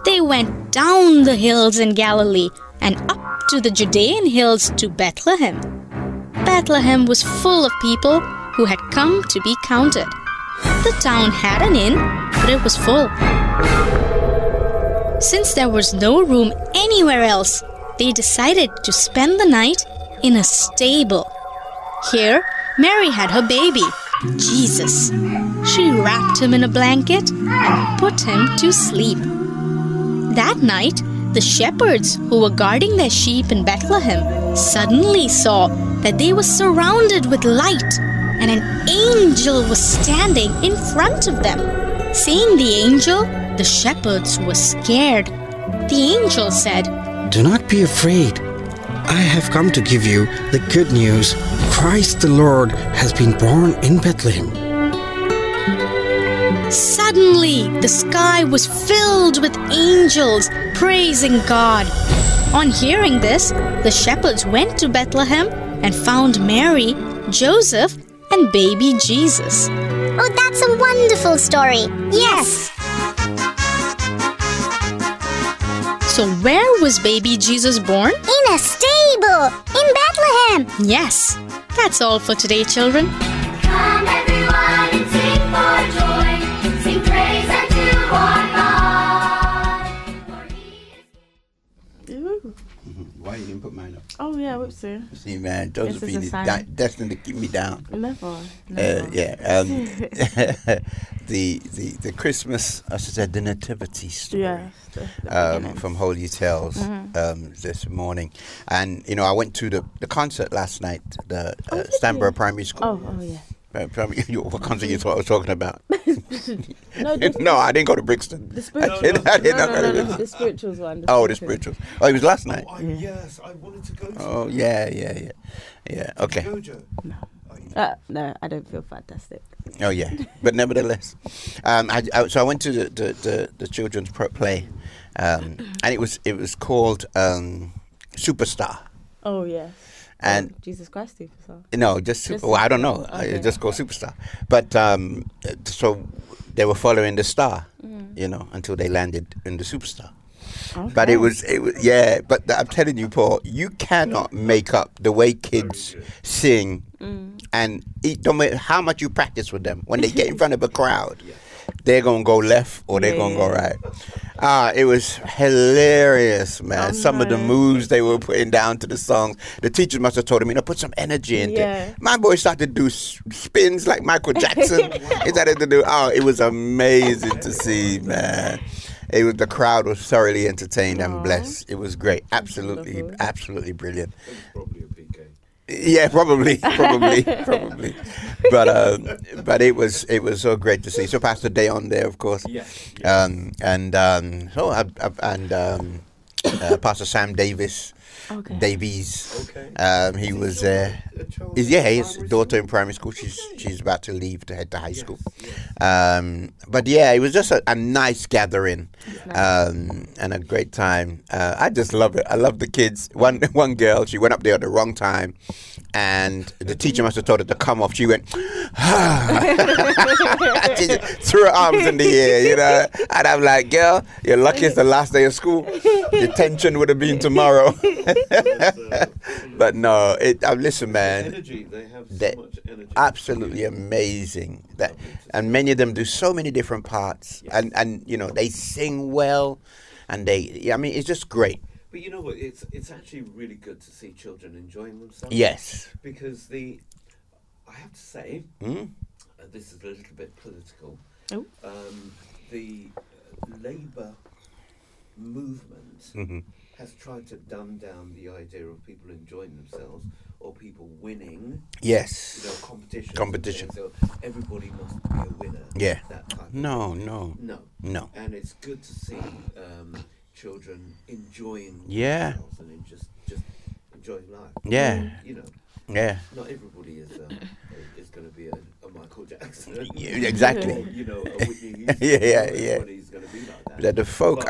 They went down the hills in Galilee and up to the Judean hills to Bethlehem. Bethlehem was full of people who had come to be counted. The town had an inn, but it was full. Since there was no room anywhere else, they decided to spend the night in a stable. Here, Mary had her baby, Jesus. She wrapped him in a blanket and put him to sleep. That night, the shepherds who were guarding their sheep in Bethlehem suddenly saw that they were surrounded with light, and an angel was standing in front of them. Seeing the angel, the shepherds were scared. The angel said, "Do not be afraid. I have come to give you the good news. Christ the Lord has been born in Bethlehem." Suddenly, the sky was filled with angels praising God. On hearing this, the shepherds went to Bethlehem and found Mary, Joseph, and baby Jesus. Oh, that's a wonderful story. Yes! So where was baby Jesus born? In a stable, in Bethlehem. Yes. That's all for today, children. Come everyone and sing for joy. Sing praise unto our God. Ooh. Why you didn't put mine up? Oh, yeah, whoopsie. See, man, Josephine is destined to keep me down. Never. Yeah. The Christmas, I should say, the Nativity story from Holy Tales this morning. And, you know, I went to the concert last night, the Stanborough Primary School. Oh, yeah. What concert you thought I was talking about? No, I didn't go to Brixton. The spirituals. No, the spirituals one. The spirituals. Oh, it was last night. Yes, I wanted to go to Yeah, okay. No, I don't feel fantastic. Oh, yeah. But nevertheless, so I went to the children's play, and it was called Superstar. Oh, yeah. And Jesus Christ Superstar. No, just Super. Well, I don't know. Okay. I just go Superstar. But so they were following the star, you know, until they landed in the Superstar. Okay. But it was yeah. But I'm telling you, Paul, you cannot make up the way kids sing, and don't matter how much you practice with them when they get in front of a crowd. they're going to go left or they're going to go right. It was hilarious, man. Some of the moves they were putting down to the songs. The teachers must have told him, you know, put some energy into it. My boy started to do spins like Michael Jackson. He started to do, it was amazing to see, man. It was, the crowd was thoroughly entertained and blessed. It was great. Absolutely, absolutely brilliant. Probably a PK. Yeah, probably. But it was so great to see. So Pastor Dionne there, of course. Yeah. And Pastor Sam Davis. Okay. Davies. Okay. He was there. His daughter in primary school. She's about to leave to head to high school. But yeah, it was just a nice gathering, and a great time. I just love it. I love the kids. One girl, she went up there at the wrong time, and the teacher must have told her to come off. She went, she threw her arms in the air, you know. And I'm like, girl, you're lucky it's the last day of school. Your tension would have been tomorrow. But no, listen, man. Energy, they have so much energy. Absolutely amazing. And many of them do so many different parts. Yes. And you know, they sing well, and it's just great. But you know what? It's actually really good to see children enjoying themselves. Yes. Because I have to say, and this is a little bit political. Oh. The Labour movement. Mm-hmm. Has tried to dumb down the idea of people enjoying themselves or people winning. Yes. You know, competition. So everybody must be a winner. Yeah. That type of thing. No. And it's good to see children enjoying themselves and just enjoying life. Yeah. And, you know. Yeah. Not everybody is going to be a Michael Jackson. Yeah, exactly. Or, you know, a Whitney Houston. Everybody's going to be like that. But the folk.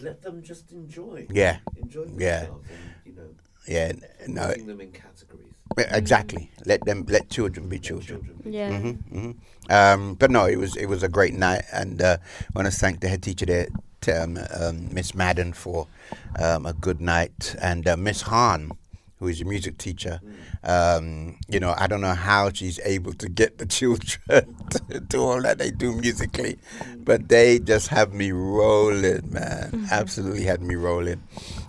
Let them just enjoy. Yeah. Enjoy themselves. Yeah. And, you know. Yeah. No. Putting them in categories. Exactly. Let children be children. Yeah. Mm-hmm, mm-hmm. But no, it was a great night, and I want to thank the head teacher there, Miss Madden, for a good night, and Miss Hahn, who is a music teacher. You know, I don't know how she's able to get the children to do all that they do musically, but they just have me rolling, man. Mm-hmm. Absolutely had me rolling.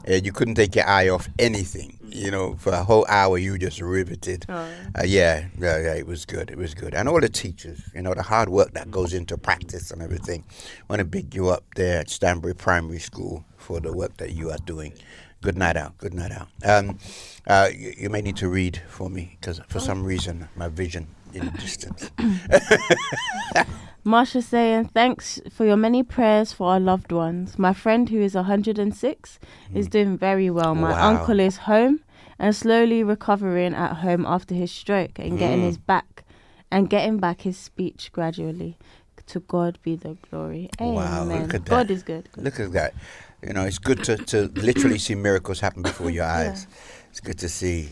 You couldn't take your eye off anything. You know, for a whole hour, you just riveted. It was good. It was good. And all the teachers, you know, the hard work that goes into practice and everything. I want to big you up there at Stanbury Primary School for the work that you are doing. Good night out. Good night out. You may need to read for me, because for some reason my vision in the distance. Marsha saying, thanks for your many prayers for our loved ones. My friend, who is 106, is doing very well. My uncle is home and slowly recovering at home after his stroke and getting back his speech gradually. To God be the glory. Amen. Wow, look at that. God is good. Look at that. You know, it's good to literally see miracles happen before your eyes. Yeah. It's good to see.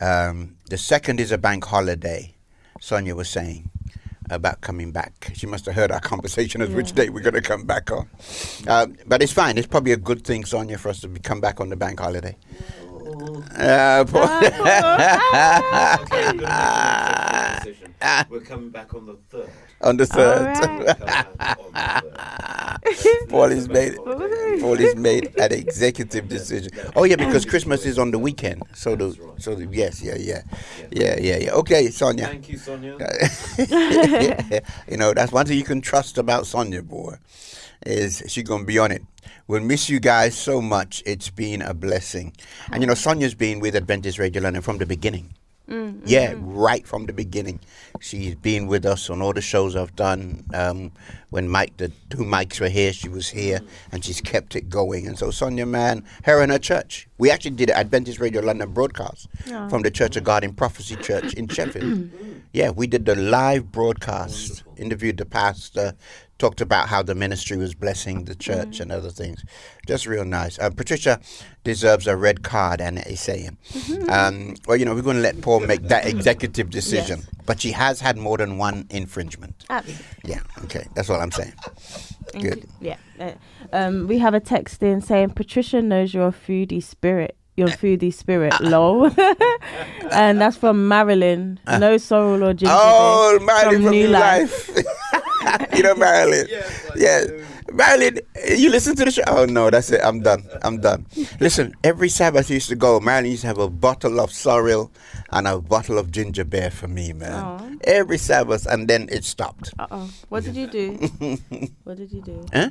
The second is a bank holiday. Sonia was saying about coming back. She must have heard our conversation as which day we're going to come back on. But it's fine. It's probably a good thing, Sonia, for us to come back on the bank holiday. We're coming back on the 3rd. On the 3rd. Right. Paul has made an executive decision. Oh yeah, because Christmas is on the weekend. So yes. Okay, Sonia. Thank you, Sonia. You know, that's one thing you can trust about Sonia, boy, is she's gonna be on it. We'll miss you guys so much. It's been a blessing. And you know, Sonia's been with Adventist Radio London from the beginning. Mm-hmm. Yeah, right from the beginning. She's been with us on all the shows I've done. When the two mics were here, she was here, and she's kept it going. And so Sonia Mann, her and her church. We actually did an Adventist Radio London broadcast from the Church of God in Prophecy Church in Sheffield. Yeah, we did the live broadcast, interviewed the pastor, talked about how the ministry was blessing the church and other things. Just real nice. Patricia deserves a red card, and is saying, well, you know, we're going to let Paul make that executive decision. Yes. But she has had more than one infringement. Absolutely. Yeah, okay, that's what I'm saying. Good. Yeah. We have a text in saying, Patricia knows your foodie spirit. Your foodie spirit, lol. And that's from Marilyn. No sorrel or ginger. Oh, Marilyn from New Life. You know, Marilyn. Yeah. Marilyn, you listen to the show? Oh, no, that's it. I'm done. Listen, every Sabbath I used to go, Marilyn used to have a bottle of sorrel and a bottle of ginger beer for me, man. Aww. Every Sabbath, and then it stopped. Uh-oh. What did you do? Huh?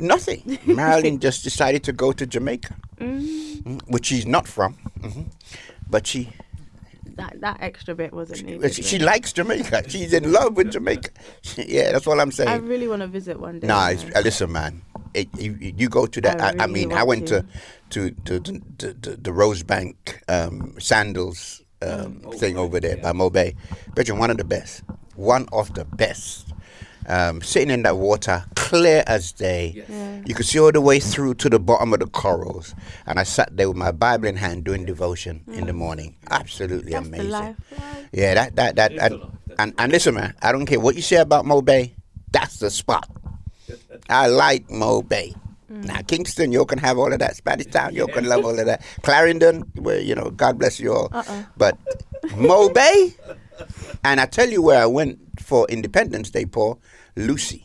Nothing. Marilyn just decided to go to Jamaica, which she's not from, but she... That extra bit wasn't needed. She likes Jamaica. She's in love with Jamaica. Yeah, that's all I'm saying. I really want to visit one day. Nah, listen, man. You go to that. I went to the Rosebank sandals thing over there by Mobay. Bet you one of the best. Sitting in that water, clear as day. Yes. Yeah. You could see all the way through to the bottom of the corals. And I sat there with my Bible in hand doing devotion in the morning. Absolutely That's amazing. The life. Yeah, and listen, man, I don't care what you say about Mobay. That's the spot. I like Mobay. Now, Kingston, you can have all of that. Spanish Town, you can love all of that. Clarendon, where, God bless you all. Uh-oh. But Mobay, and I tell you where I went for Independence Day, Paul, Lucy.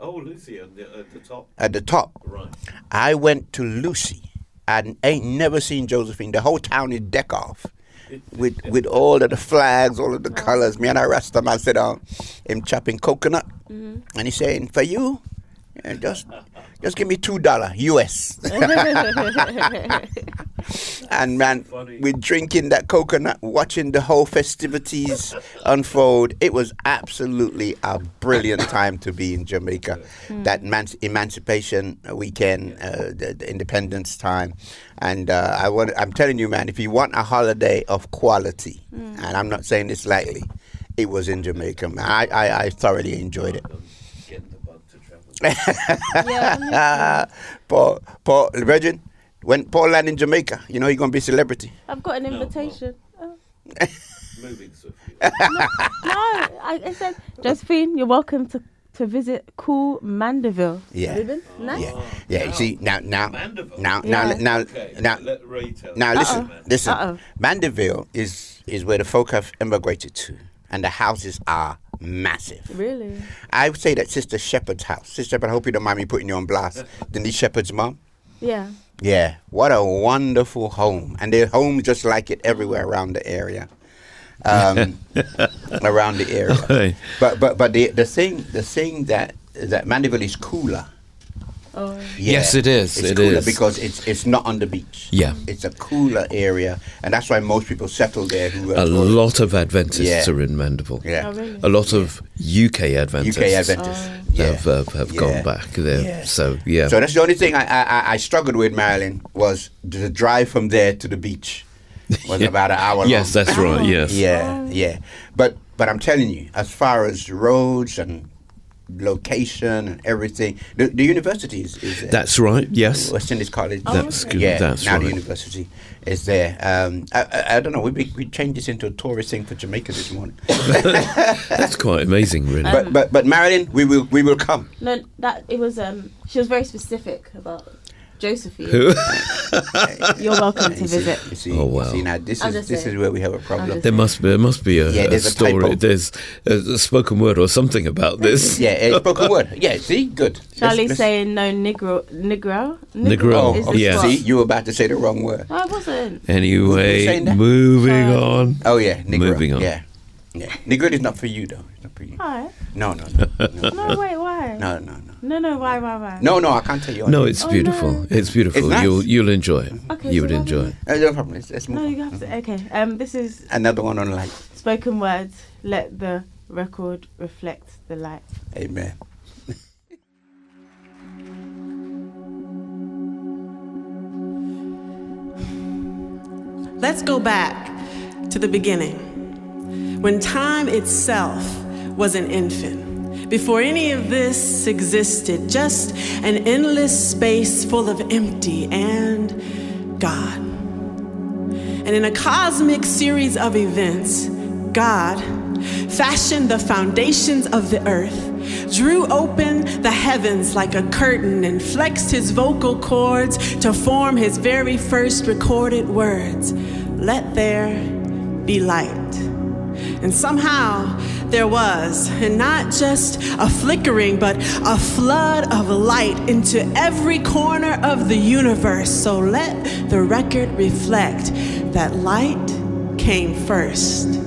Oh, Lucy, at the top. At the top. Right. I went to Lucy. I ain't never seen Josephine. The whole town is decked off with all of the flags, all of the colors. Me and I rest them. I sit down, him chopping coconut, and he's saying, for you, just give me $2 US. And man, we're drinking that coconut, watching the whole festivities unfold. It was absolutely a brilliant time to be in Jamaica. That Emancipation Weekend, the Independence time. And I'm telling you, man, if you want a holiday of quality, and I'm not saying this lightly, it was in Jamaica. Man, I thoroughly enjoyed it. Paul, Virgin, when Paul land in Jamaica, you know he's going to be a celebrity. I've got an invitation. No, oh. Moving swiftly. I said, Josephine, you're welcome to visit cool Mandeville. Yeah. Nice. Yeah. You see, now, listen. Uh-oh. Mandeville is where the folk have immigrated to, and the houses are massive. Really? I would say that Sister Shepherd's house. Sister Shepherd, I hope you don't mind me putting you on blast. Denise Shepherd's mom. Yeah. What a wonderful home, and there are homes just like it everywhere around the area. Around the area. But the thing that Mandeville is cooler. Oh. Yeah, yes, it is. It's cooler because it's not on the beach. Yeah, it's a cooler area, and that's why most people settle there. A lot of Adventists are in Mandeville. Yeah, oh, really? A lot of UK Adventists have gone back there. Yeah. So that's the only thing I struggled with, Marilyn, was the drive from there to the beach was about an hour long. Yes, that's right. Yes, yeah. But I'm telling you, as far as roads and location and everything, the university is there. That's right, yes. West Indies College. Oh, that's good. Yeah, that's now right. The university is there. I don't know, we changed this into a tourist thing for Jamaica this morning. That's quite amazing, really. But Marilyn, we will come. No, that it was. She was very specific about Josephine. You're welcome to visit. Oh wow! Now this is where we have a problem. There must be a story. There's a spoken word or something about this. Yeah, a spoken word. Yeah, see, good. Charlie's saying no Negril. Negril. Oh, yeah. See, you were about to say the wrong word. I wasn't. Anyway, moving on. Oh yeah, Negril. Moving on. Yeah. Negril is not for you though. It's not for you. All right. No. No, wait, why? No. No, why? No, I can't tell you. No, it's beautiful. Oh, no. It's beautiful. It's nice. You'll enjoy it. Okay, you would enjoy it. No problem. Let's move on. You have to. Okay. This is another one on light. Spoken words. Let the record reflect the light. Amen. Let's go back to the beginning, when time itself was an infant. Before any of this existed, just an endless space full of empty and God. And in a cosmic series of events, God fashioned the foundations of the earth, drew open the heavens like a curtain, and flexed his vocal cords to form his very first recorded words, "Let there be light." And somehow there was, and not just a flickering, but a flood of light into every corner of the universe. So let the record reflect that light came first.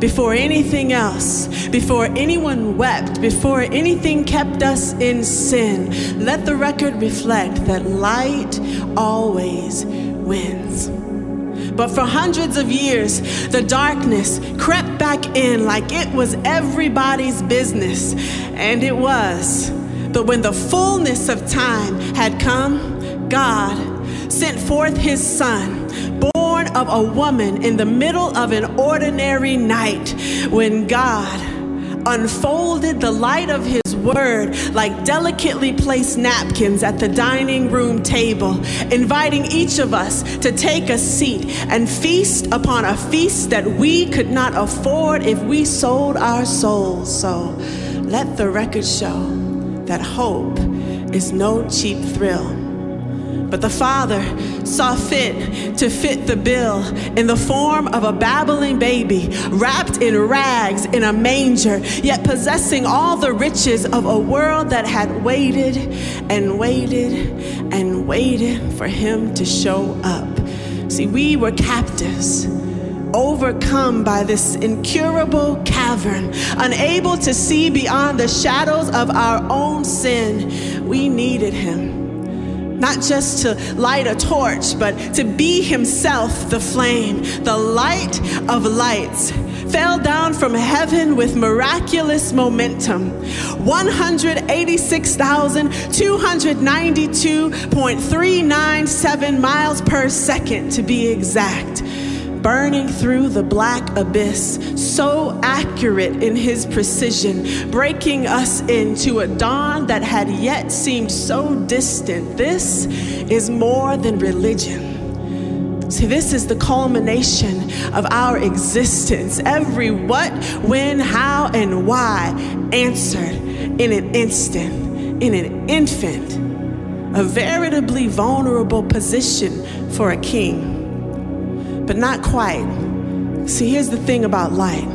Before anything else, before anyone wept, before anything kept us in sin, let the record reflect that light always wins. But for hundreds of years, the darkness crept back in like it was everybody's business, and it was. But when the fullness of time had come, God sent forth his son, born of a woman in the middle of an ordinary night. When God unfolded the light of his word like delicately placed napkins at the dining room table, inviting each of us to take a seat and feast upon a feast that we could not afford if we sold our souls. So let the record show that hope is no cheap thrill. But the Father saw fit to fit the bill in the form of a babbling baby wrapped in rags in a manger, yet possessing all the riches of a world that had waited and waited and waited for him to show up. See, we were captives, overcome by this incurable cavern, unable to see beyond the shadows of our own sin. We needed him. Not just to light a torch, but to be himself the flame. The light of lights fell down from heaven with miraculous momentum. 186,292.397 miles per second to be exact. Burning through the black abyss, so accurate in his precision, breaking us into a dawn that had yet seemed so distant. This is more than religion. See, this is the culmination of our existence. Every what, when, how, and why answered in an instant, in an infant, a veritably vulnerable position for a king. But not quite. See, here's the thing about light.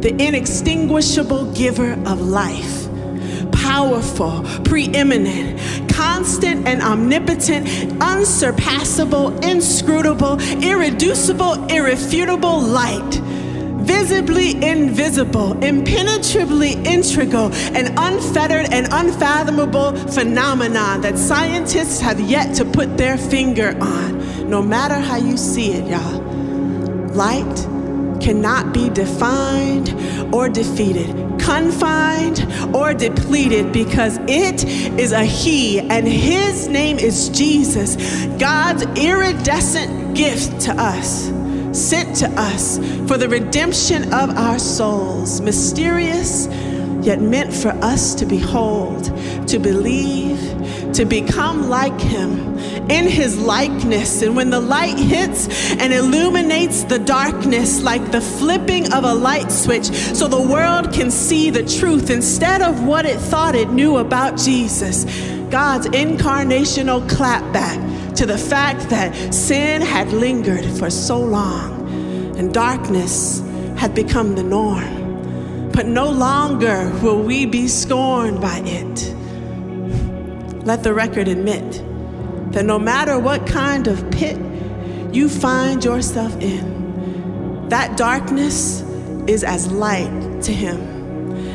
The inextinguishable giver of life, powerful, preeminent, constant and omnipotent, unsurpassable, inscrutable, irreducible, irrefutable light, visibly invisible, impenetrably integral, an unfettered and unfathomable phenomenon that scientists have yet to put their finger on. No matter how you see it, y'all, light cannot be defined or defeated, confined or depleted, because it is a he, and his name is Jesus, God's iridescent gift to us, sent to us for the redemption of our souls, mysterious yet meant for us to behold, to believe, to become like him, in his likeness. And when the light hits and illuminates the darkness like the flipping of a light switch, so the world can see the truth instead of what it thought it knew about Jesus, God's incarnational clapback to the fact that sin had lingered for so long and darkness had become the norm. But no longer will we be scorned by it. Let the record admit that no matter what kind of pit you find yourself in, that darkness is as light to him,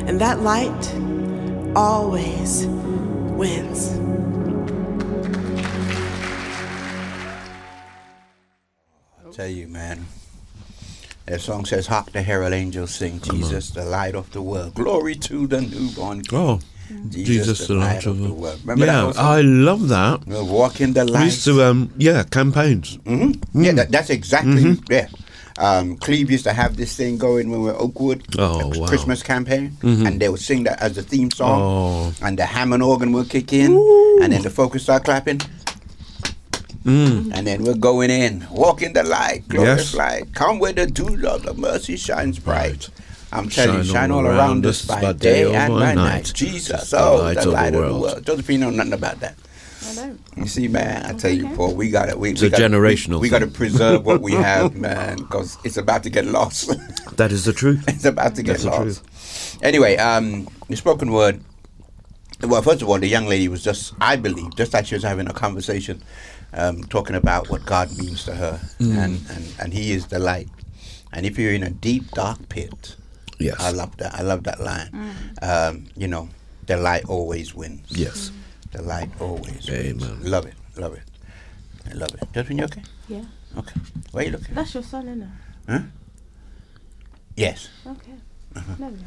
and that light always wins. Tell you, man, that song says, "Hark the herald angels sing, Jesus the light of the world, glory to the newborn king." Oh, Jesus the light of the world. Remember that? Yeah, I love that. Walking the light. We used to, campaigns. Mm-hmm. Mm. Yeah, that's exactly, mm-hmm. Yeah. Cleve used to have this thing going when we were Oakwood, wow. Christmas campaign, mm-hmm. and they would sing that as the theme song, and the Hammond organ would kick in, ooh, and then the folk would start clapping. Mm. And then we're going in, walk in the light, glorious light. Come where the dew of the mercy shines bright. I'm telling you, shine all around us by day and by night. Jesus, oh, the light of the world. Josephine knows nothing about that. I don't. You see, man, I tell you, Paul, we got it. It's a generational. We got to preserve what we have, man, because it's about to get lost. That is the truth. It's about to get lost. Anyway, the spoken word. Well, first of all, the young lady was just, I believe, just like she was having a conversation, talking about what God means to her, and He is the light. And if you're in a deep, dark pit, yes, I love that. I love that line. You know, the light always wins. Yes, the light always wins. Amen. Love it. Love it. I love it. Josephine, you okay? Yeah. Okay. Where are you looking? That's your son, isn't it? Huh? Yes. Okay. Uh-huh. Never mind.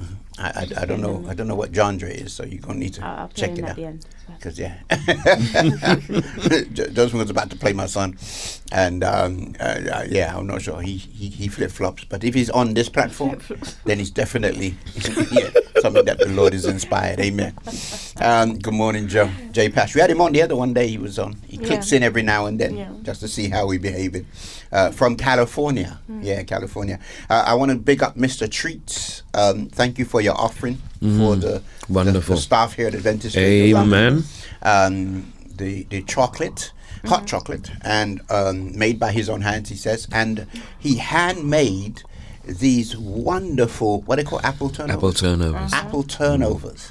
Uh-huh. I don't know. I don't know what genre it is, so you're gonna need to I'll check it out. Because yeah, Josephine was about to play my son, and yeah, I'm not sure. He flip flops, but if he's on this platform, then he's definitely yeah, something that the Lord is inspired. Amen. Good morning, Joe. Jay Pash. We had him on the other one day. He was on. He clicks in every now and then just to see how we behaving. From California, California. I want to big up Mr. Treats. Thank you for your offering for the staff here at Adventist Radio London. The chocolate, hot chocolate, and made by his own hands, he says, and he handmade these wonderful, what they call apple turnovers. Apple turnovers.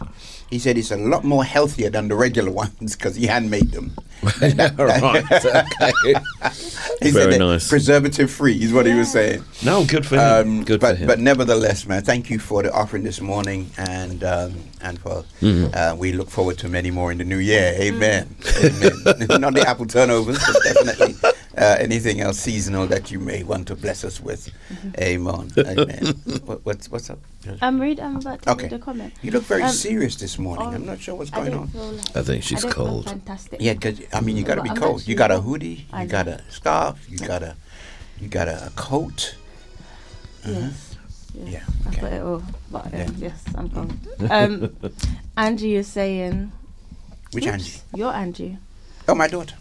He said it's a lot more healthier than the regular ones because he handmade them. He very said nice. Preservative free is what he was saying. No, good for him. But nevertheless, man, thank you for the offering this morning, and for we look forward to many more in the new year. Amen. Amen. Not the apple turnovers, but definitely anything else seasonal that you may want to bless us with. Amen. Amen. What's up? I'm about to read the comment. You look very serious this morning. I'm not sure what's going on. I think she's cold. Fantastic. Yeah, because I mean, you got to be cold. You got a hoodie. You got a scarf. You got a coat. Yes. Yeah. Okay. I got it all. But yes, I'm cold. Angie is saying. Which Angie? Your Angie. Oh, my daughter.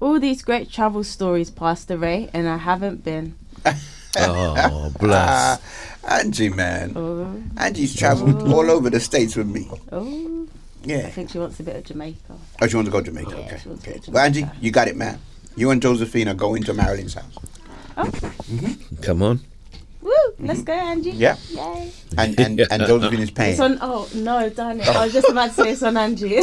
All these great travel stories, Pastor Ray, and I haven't been. Oh, bless. Angie, man. Oh. Angie's travelled all over the States with me. Oh. Yeah. I think she wants a bit of Jamaica. Oh, she wants to go to Jamaica. Yeah, okay. Jamaica. Well, Angie, you got it, man. You and Josephine are going to Marilyn's house. Oh. Mm-hmm. Come on. Woo! Let's go, Angie. Yeah. Yay. And Josephine is paying. It's on, oh, no, darn it. I was just about to say it's on Angie.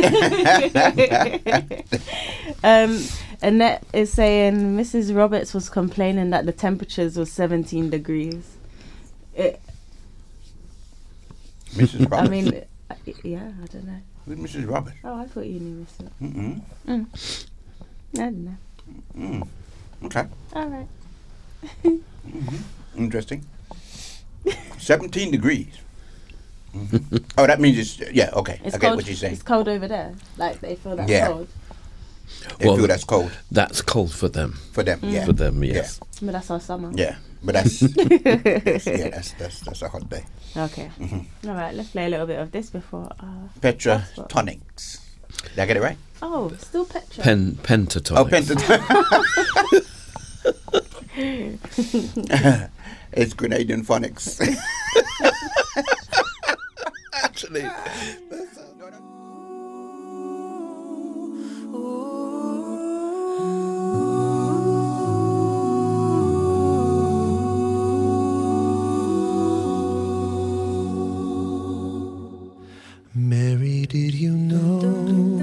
Annette is saying Mrs. Roberts was complaining that the temperatures were 17 degrees. Mrs. Roberts? I mean, yeah, I don't know. Who's Mrs. Roberts? Oh, I thought you knew Mrs. Mm-mm. Mm. I don't know. Mm. Okay. All right. Interesting. 17 degrees. Oh, that means it's, yeah, okay. It's I get cold, what you're saying. It's cold over there. Like, they feel that cold. They feel that's cold. That's cold for them. For them, yeah. For them, yes. Yeah. But that's our summer. Yeah. But that's that's a hot day. Okay. All right, let's play a little bit of this before. Pentatonix. Did I get it right? Oh, still Petra. Pentatonix. Oh, Pentatonix. It's Grenadian phonics. Actually. Did you know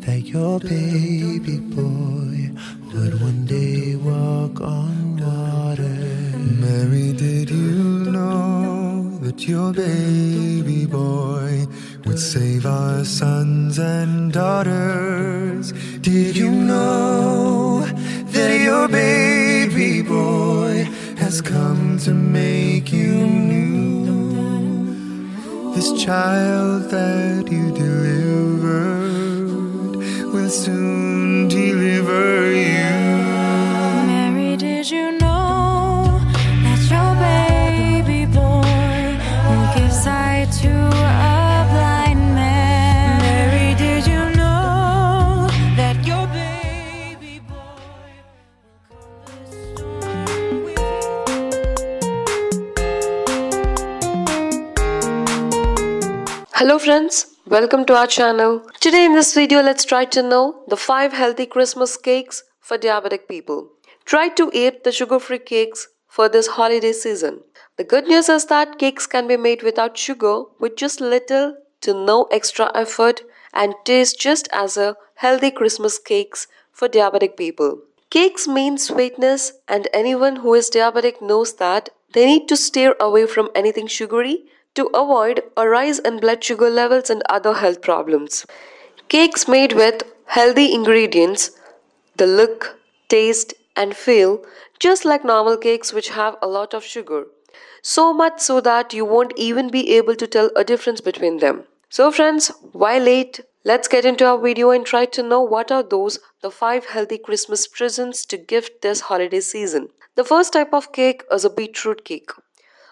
that your baby boy would one day walk on water? Mary, did you know that your baby boy would save our sons and daughters? Did you know that your baby boy has come to make you new? This child that you delivered will soon deliver you. Mary, did you know that your baby boy will give sight to a blind man? Mary, did you know that your baby boy will cover the storm with you? Hello friends, welcome to our channel. Today in this video, let's try to know the 5 healthy Christmas cakes for diabetic people. Try to eat the sugar-free cakes for this holiday season. The good news is that cakes can be made without sugar with just little to no extra effort and taste just as a healthy Christmas cakes for diabetic people. Cakes mean sweetness, and anyone who is diabetic knows that they need to steer away from anything sugary to avoid a rise in blood sugar levels and other health problems. Cakes made with healthy ingredients, the look, taste and feel just like normal cakes which have a lot of sugar. So much so that you won't even be able to tell a difference between them. So friends, why late? Let's get into our video and try to know what are those the 5 healthy Christmas presents to gift this holiday season. The first type of cake is a beetroot cake.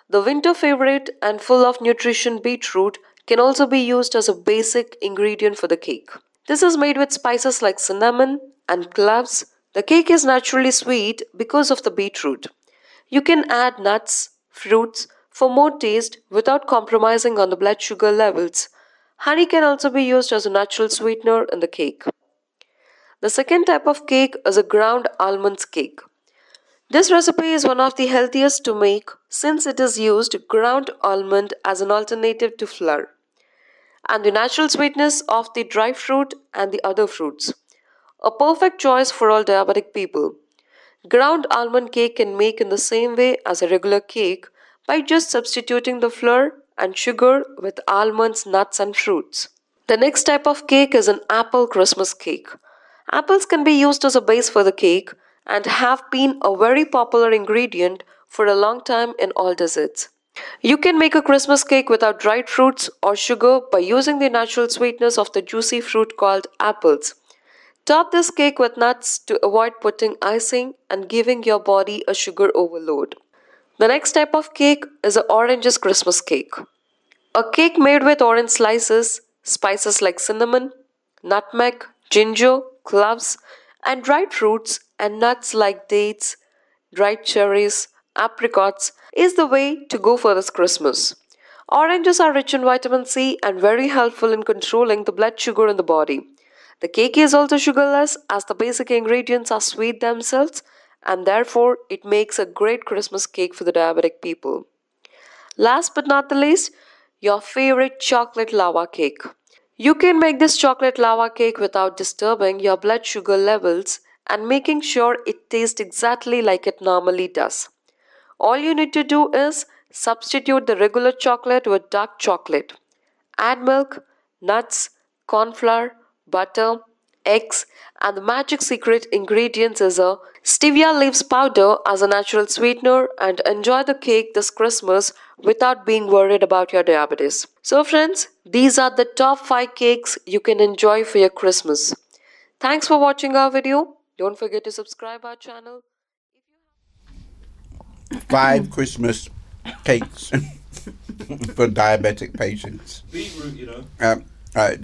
The winter favorite and full of nutrition beetroot can also be used as a basic ingredient for the cake. This is made with spices like cinnamon and cloves. The cake is naturally sweet because of the beetroot. You can add nuts, fruits for more taste without compromising on the blood sugar levels. Honey can also be used as a natural sweetener in the cake. The second type of cake is a ground almonds cake. This recipe is one of the healthiest to make since it is used ground almond as an alternative to flour and the natural sweetness of the dry fruit and the other fruits. A perfect choice for all diabetic people. Ground almond cake can make in the same way as a regular cake by just substituting the flour and sugar with almonds, nuts and fruits. The next type of cake is an apple Christmas cake. Apples can be used as a base for the cake and have been a very popular ingredient for a long time in all desserts. You can make a Christmas cake without dried fruits or sugar by using the natural sweetness of the juicy fruit called apples. Top this cake with nuts to avoid putting icing and giving your body a sugar overload. The next type of cake is an oranges Christmas cake. A cake made with orange slices, spices like cinnamon, nutmeg, ginger, cloves, and dried fruits and nuts like dates, dried cherries, apricots is the way to go for this Christmas. Oranges are rich in vitamin C and very helpful in controlling the blood sugar in the body. The cake is also sugarless as the basic ingredients are sweet themselves and therefore it makes a great Christmas cake for the diabetic people. Last but not the least, your favorite chocolate lava cake. You can make this chocolate lava cake without disturbing your blood sugar levels and making sure it tastes exactly like it normally does. All you need to do is substitute the regular chocolate with dark chocolate. Add milk, nuts, corn flour, butter, eggs, and the magic secret ingredients is a stevia leaves powder as a natural sweetener and enjoy the cake this Christmas without being worried about your diabetes. So friends, these are the top 5 cakes you can enjoy for your Christmas. Thanks for watching our video. Don't forget to subscribe our channel. 5 Christmas cakes for diabetic patients. Beetroot, you know.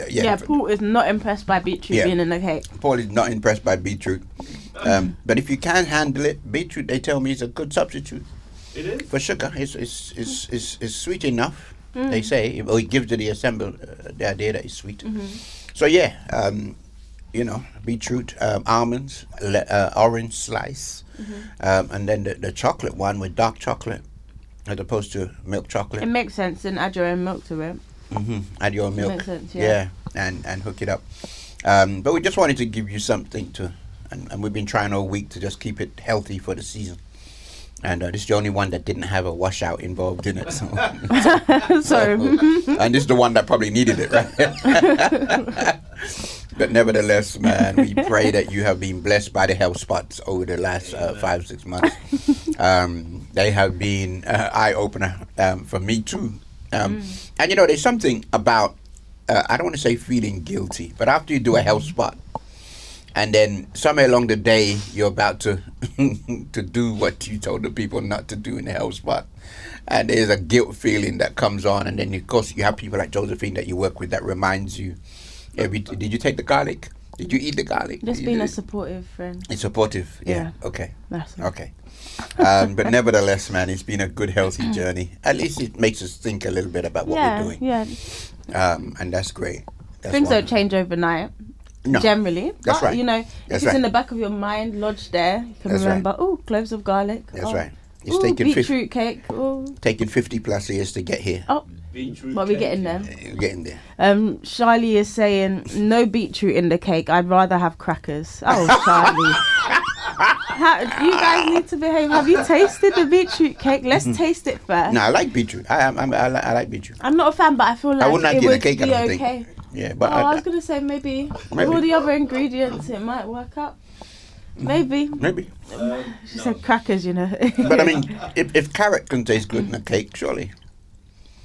Yeah, Paul is not impressed by beetroot being in the cake. Paul is not impressed by beetroot. But if you can handle it, beetroot, they tell me, is a good substitute. It is? For sugar. It's sweet enough, they say. Well, it gives to the ensemble the idea that it's sweet. So, yeah, you know, beetroot, almonds, orange slice, and then the chocolate one with dark chocolate as opposed to milk chocolate. It makes sense, then add your own milk to it. Add your milk, makes sense, and hook it up. But we just wanted to give you something to, and we've been trying all week to just keep it healthy for the season. And this is the only one that didn't have a washout involved in it. So, and this is the one that probably needed it, right? But nevertheless, man, we pray that you have been blessed by the health spots over the last 5-6 months. They have been eye opener for me too. And you know, there's something about, I don't want to say feeling guilty, but after you do a health spot and then somewhere along the day, you're about to to do what you told the people not to do in the health spot. And there's a guilt feeling that comes on. And then of course you have people like Josephine that you work with that reminds you, did you take the garlic? Did you eat the garlic? Just being a supportive friend. It's supportive, yeah. Okay. That's okay. But nevertheless, man, it's been a good, healthy journey. At least it makes us think a little bit about what we're doing. And that's great. Things don't change overnight, generally. That's right. You know, if it's in the back of your mind, lodged there, you can remember, oh, cloves of garlic. That's right. It's taken beetroot cake. Ooh. Taken 50 plus years to get here. Oh, beetroot well, we're getting there. We're getting there. Shiley is saying, no beetroot in the cake. I'd rather have crackers. Oh, Shiley. You guys need to behave. Have you tasted the beetroot cake? Let's taste it first. No, I like beetroot. I like beetroot. I'm not a fan, but I feel like I would not eat the cake. I don't think. Yeah, but I was gonna say maybe all the other ingredients it might work out. Maybe. She said crackers, you know. But I mean, if carrot can taste good in a cake, surely.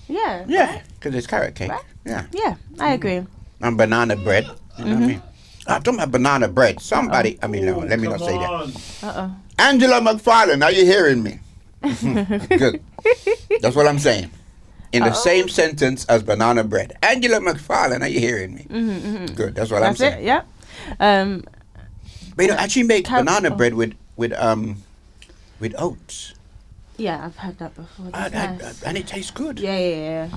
Yeah. Yeah, because it's carrot cake. Right? Yeah. Yeah, I agree. And banana bread. You know what I mean? I'm talking about banana bread. Somebody, I mean, no, let me not say that. Angela McFarlane, are you hearing me? Good. That's what I'm saying. In the same sentence as banana bread. Angela McFarlane, are you hearing me? Mm-hmm, mm-hmm. Good. That's what I'm saying. It, yeah. But you know, actually make banana bread with oats. Yeah, I've had that before. Nice. And it tastes good. Yeah.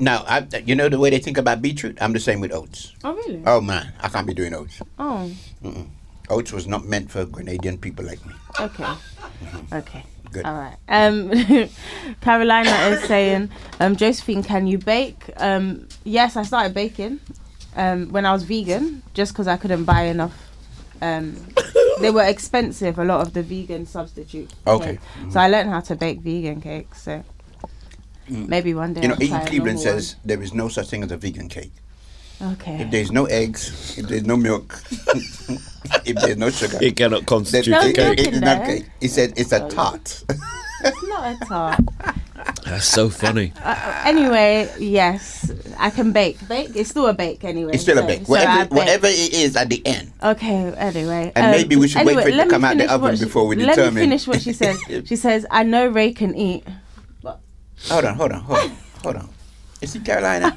Now, you know the way they think about beetroot? I'm the same with oats. Oh, really? Oh, man. I can't be doing oats. Oh. Mm-mm. Oats was not meant for Grenadian people like me. Okay. Mm-hmm. Okay. Good. All right. Carolina is saying, Josephine, can you bake? Yes, I started baking when I was vegan, just because I couldn't buy enough. They were expensive, a lot of the vegan substitutes. Okay. Mm-hmm. So I learned how to bake vegan cakes, so... Maybe one day. You know, Ian Cleveland says there is no such thing as a vegan cake. Okay. If there's no eggs, if there's no milk, if there's no sugar, it cannot constitute a cake. It's not cake. He said it's a tart. It's not a tart. That's so funny. Anyway, yes, I can bake. Bake? It's still a bake anyway. It's still a bake. Whatever it is at the end. Okay, anyway. And maybe we should wait for it to come out the oven before we determine. Let me finish what she says. She says, I know Ray can eat. Hold on. Is it Carolina?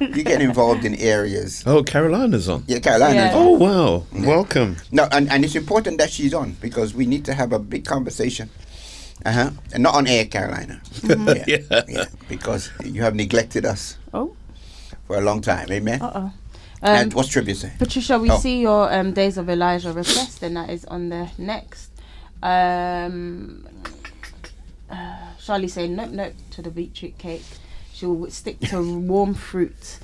You get involved in areas. Oh, Carolina's on. Yeah, Carolina's on. Oh, wow. Yeah. Welcome. No, and it's important that she's on because we need to have a big conversation. And not on air, Carolina. Mm-hmm. Yeah. Because you have neglected us for a long time. Amen. And what's trivia say? Patricia, we see your Days of Elijah request, and that is on the next. Charlie saying nope to the beetroot cake. She'll stick to warm fruit.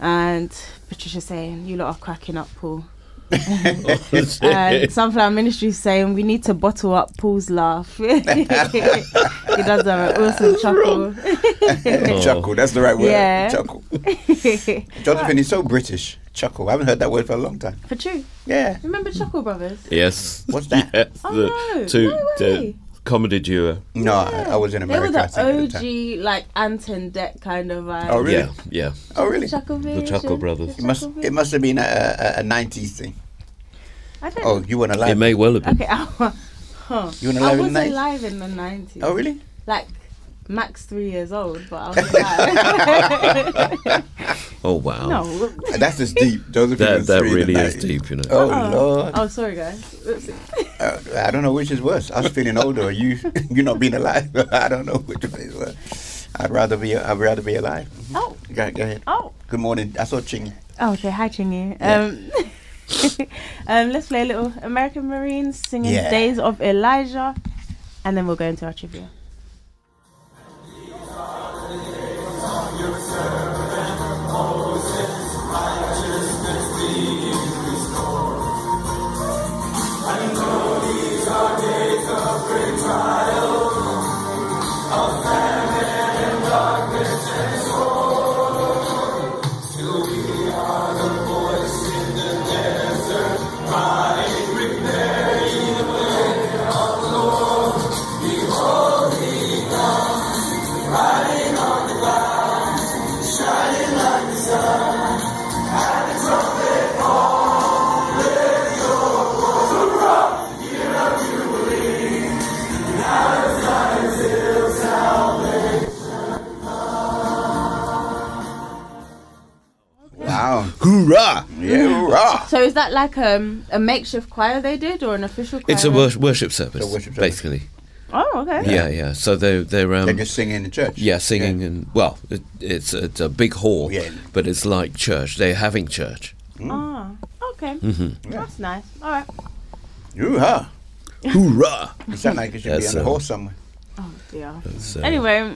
And Patricia saying, you lot are cracking up, Paul. And Sunflower Ministries saying, we need to bottle up Paul's laugh. He does have an awesome chuckle. Chuckle, that's the right word. Yeah. Chuckle. Jonathan is so British. Chuckle. I haven't heard that word for a long time. For true. Yeah. Remember Chuckle Brothers? Yes. What's that? Yes, comedy duo. No, I was in America. They were the OG, like Ant and Dec kind of vibe. Oh, really? Yeah. Oh, really? The Chuckle Brothers. It must have been a 90s thing. I don't know. You weren't alive. It may well have been. Okay. You weren't alive in the 90s? I was alive in the 90s. Oh, really? Like, max 3 years old, but I was alive. Oh, wow. No. That's just deep. That really is deep, you know. Oh, Lord. Oh, sorry, guys. I don't know which is worse. Us feeling older or you not being alive. I don't know which is worse. I'd rather be alive. Mm-hmm. Oh. Go ahead. Oh. Good morning. I saw Chingy. Oh, okay. Hi, Chingy. Let's play a little American Marines singing Days of Elijah, and then we'll go into our trivia. Hoorah! Yeah, hoorah! So is that like a makeshift choir they did, or an official choir? It's a worship service, basically. Oh, okay. Yeah. So they're just singing in the church. Yeah, singing and it's a big hall, but it's like church. They're having church. Mm. Oh, okay. Mm-hmm. Yeah. That's nice. All right. Hoorah! Hoorah! You sound like you should be on a horse somewhere. Oh dear. But, anyway,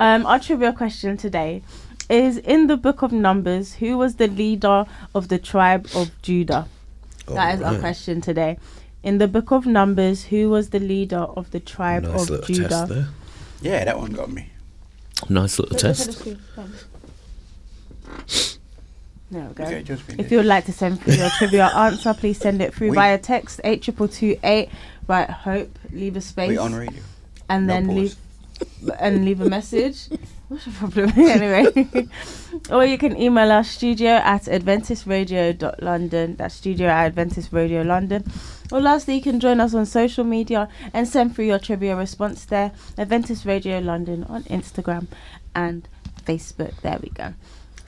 our trivia question today is, in the book of Numbers, who was the leader of the tribe of Judah? That is our question today. In the book of Numbers, who was the leader of the tribe of Judah? Test there. Yeah, that one got me. Nice little test. There we go. Okay, if you would like to send through your trivia answer, please send it through via text 82228. Write hope, leave a space. We're on radio. And then leave a message. What's the problem? Anyway. Or you can email us studio@adventistradio.london. That's studio@adventistradio.london. Or lastly, you can join us on social media and send through your trivia response there. Adventist Radio London on Instagram and Facebook. There we go.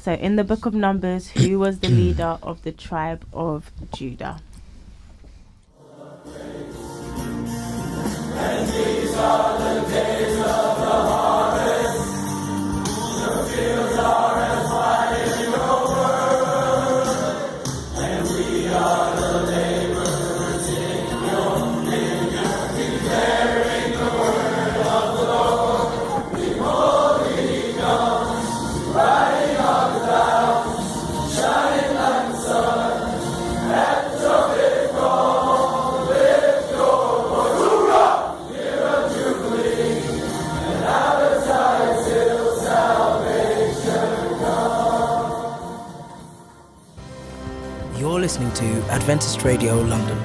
So in the book of Numbers, who was the leader of the tribe of Judah? And these are the days of the harvest. The fields are as wide as your world, and we are the laborers in your declaring the word of the Lord. We holy guns, riding on the clouds, shining like the sun. At the big ball, lift your voice. You're listening to Adventist Radio London.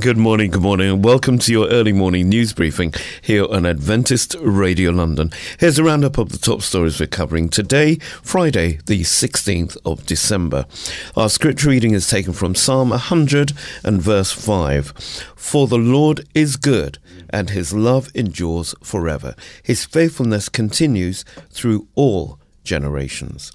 Good morning, and welcome to your early morning news briefing here on Adventist Radio London. Here's a roundup of the top stories we're covering today, Friday, the 16th of December. Our scripture reading is taken from Psalm 100 and verse 5. For the Lord is good, and his love endures forever. His faithfulness continues through all generations.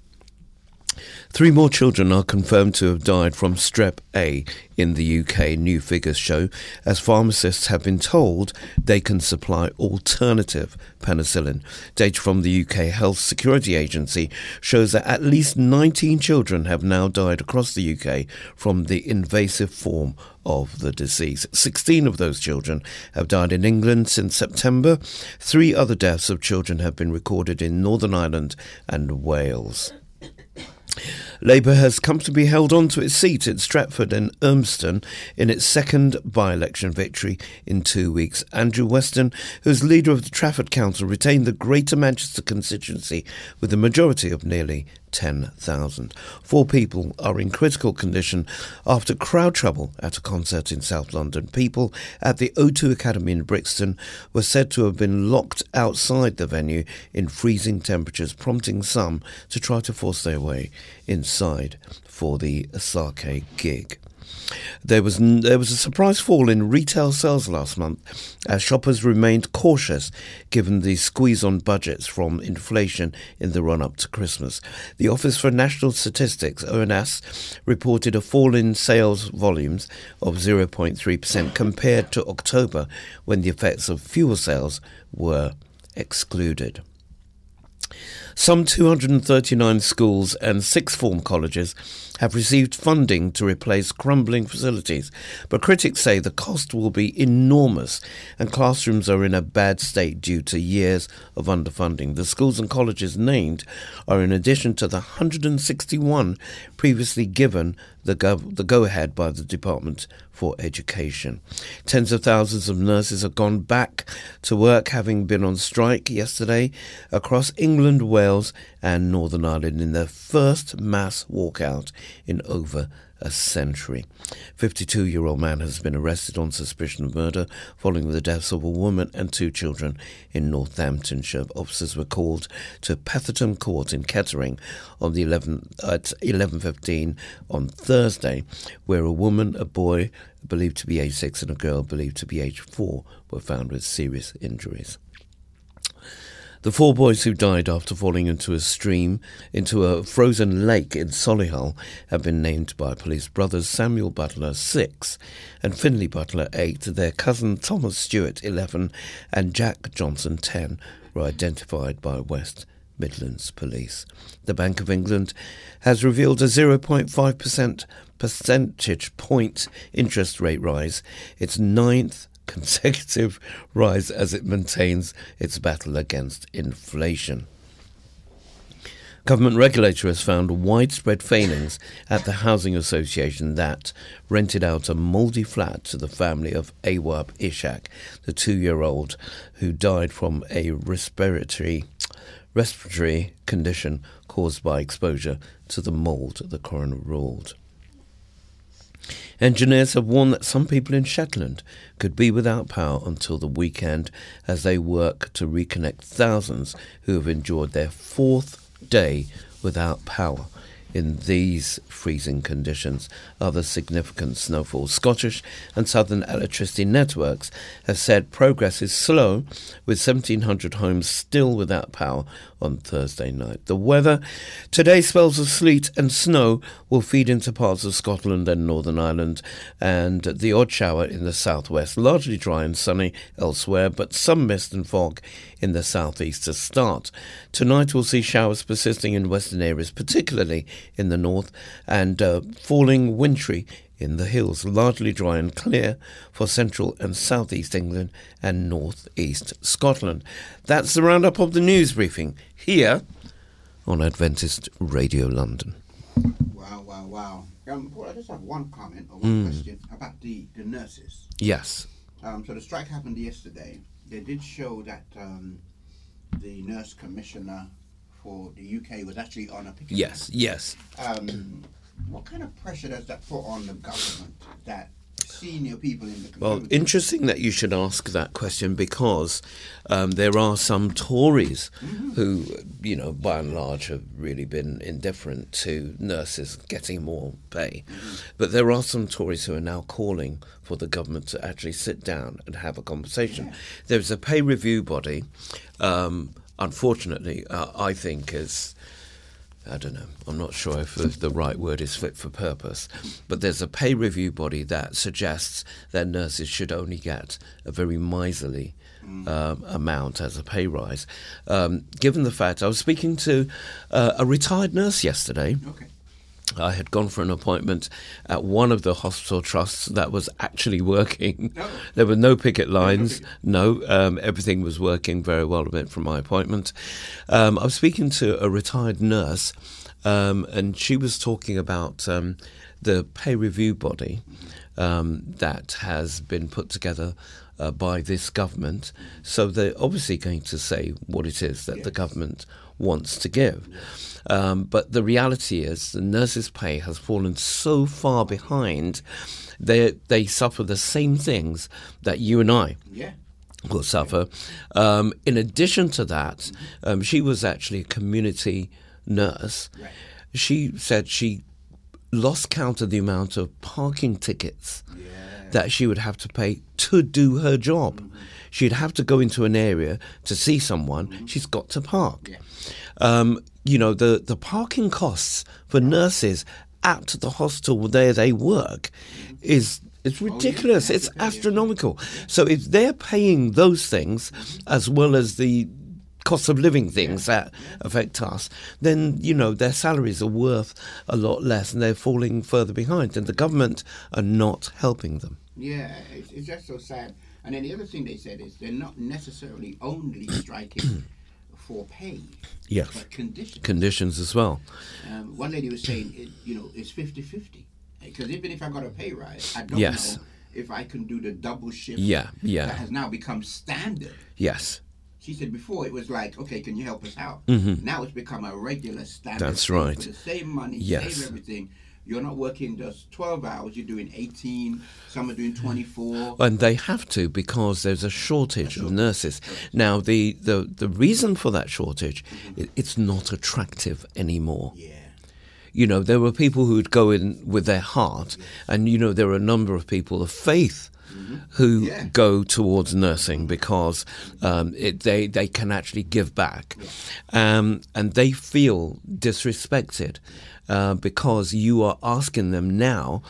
3 more children are confirmed to have died from strep A in the UK, new figures show, as pharmacists have been told they can supply alternative penicillin. Data from the UK Health Security Agency shows that at least 19 children have now died across the UK from the invasive form of the disease. 16 of those children have died in England since September. 3 other deaths of children have been recorded in Northern Ireland and Wales. Labour has comfortably held on to its seat at Stratford and Urmston in its second by-election victory in 2 weeks. Andrew Weston, who's leader of the Trafford Council, retained the Greater Manchester constituency with a majority of nearly 10,000. 4 people are in critical condition after crowd trouble at a concert in South London. People at the O2 Academy in Brixton were said to have been locked outside the venue in freezing temperatures, prompting some to try to force their way inside for the sake gig. There was a surprise fall in retail sales last month as shoppers remained cautious given the squeeze on budgets from inflation in the run-up to Christmas. The Office for National Statistics, ONS, reported a fall in sales volumes of 0.3% compared to October, when the effects of fuel sales were excluded. Some 239 schools and 6th form colleges have received funding to replace crumbling facilities, but critics say the cost will be enormous and classrooms are in a bad state due to years of underfunding. The schools and colleges named are in addition to the 161 previously given the go-ahead by the Department for Education. Tens of thousands of nurses have gone back to work, having been on strike yesterday across England, Wales and Northern Ireland in their first mass walkout in over a century. 52-year-old man has been arrested on suspicion of murder following the deaths of a woman and 2 children in Northamptonshire. Officers were called to Pentatonix Court in Kettering on the 11:15 on Thursday, where a woman, a boy believed to be age 6 and a girl believed to be age 4 were found with serious injuries. The four boys who died after falling into a frozen lake in Solihull, have been named by police brothers Samuel Butler, 6, and Finley Butler, 8, their cousin Thomas Stewart, 11, and Jack Johnson, 10, were identified by West Midlands Police. The Bank of England has revealed a 0.5% percentage point interest rate rise, its 9th consecutive rise as it maintains its battle against inflation. Government regulator has found widespread failings at the housing association that rented out a mouldy flat to the family of Awaab Ishak, the 2-year-old who died from a respiratory condition caused by exposure to the mould, the coroner ruled. Engineers have warned that some people in Shetland could be without power until the weekend as they work to reconnect thousands who have endured their 4th day without power in these freezing conditions. Other significant snowfall. Scottish and Southern electricity networks have said progress is slow, with 1,700 homes still without power on Thursday night. The weather. Today's spells of sleet and snow will feed into parts of Scotland and Northern Ireland, and the odd shower in the southwest. Largely dry and sunny elsewhere, but some mist and fog in the southeast to start. Tonight we'll see showers persisting in western areas, particularly in the north, and falling wintry in the hills. Largely dry and clear for central and southeast England and northeast Scotland. That's the roundup of the news briefing here on Adventist Radio London. Wow. Paul, I just have one comment or one question about the nurses. Yes. So the strike happened yesterday. They did show that the nurse commissioner for the UK was actually on a picket. Yes. What kind of pressure does that put on the government, that senior people in the community? Well, interesting that you should ask that question, because there are some Tories who, by and large, have really been indifferent to nurses getting more pay. But there are some Tories who are now calling for the government to actually sit down and have a conversation. Yeah. There's a pay review body, unfortunately, I think is... I don't know, I'm not sure if the right word is fit for purpose, but there's a pay review body that suggests that nurses should only get a very miserly amount as a pay rise. Given the fact, I was speaking to a retired nurse yesterday. Okay. I had gone for an appointment at one of the hospital trusts that was actually working. No. There were no picket lines. No. Everything was working very well a bit from my appointment. I was speaking to a retired nurse, and she was talking about the pay review body that has been put together by this government. So they're obviously going to say what it is that the government wants to give. But the reality is the nurses' pay has fallen so far behind, they suffer the same things that you and I will suffer. In addition to that, she was actually a community nurse. Right. She said she lost count of the amount of parking tickets that she would have to pay to do her job. She'd have to go into an area to see someone. She's got to park. The parking costs for nurses at the hospital where they work is ridiculous. It's astronomical. So if they're paying those things as well as the cost of living things that affect us, then, their salaries are worth a lot less and they're falling further behind, and the government are not helping them. Yeah, it's just so sad. And then the other thing they said is they're not necessarily only striking for pay, but conditions as well. One lady was saying, it's 50-50. Because even if I got a pay rise, I don't know if I can do the double shift that has now become standard. Yes. She said before it was like, okay, can you help us out? Now it's become a regular standard. That's right. For the same money, same everything. You're not working just 12 hours, you're doing 18, some are doing 24. And they have to, because there's a shortage of nurses. Now, the reason for that shortage, it's not attractive anymore. Yeah. There were people who would go in with their heart, and, there were a number of people of faith who go towards nursing because they can actually give back. And they feel disrespected because you are asking them now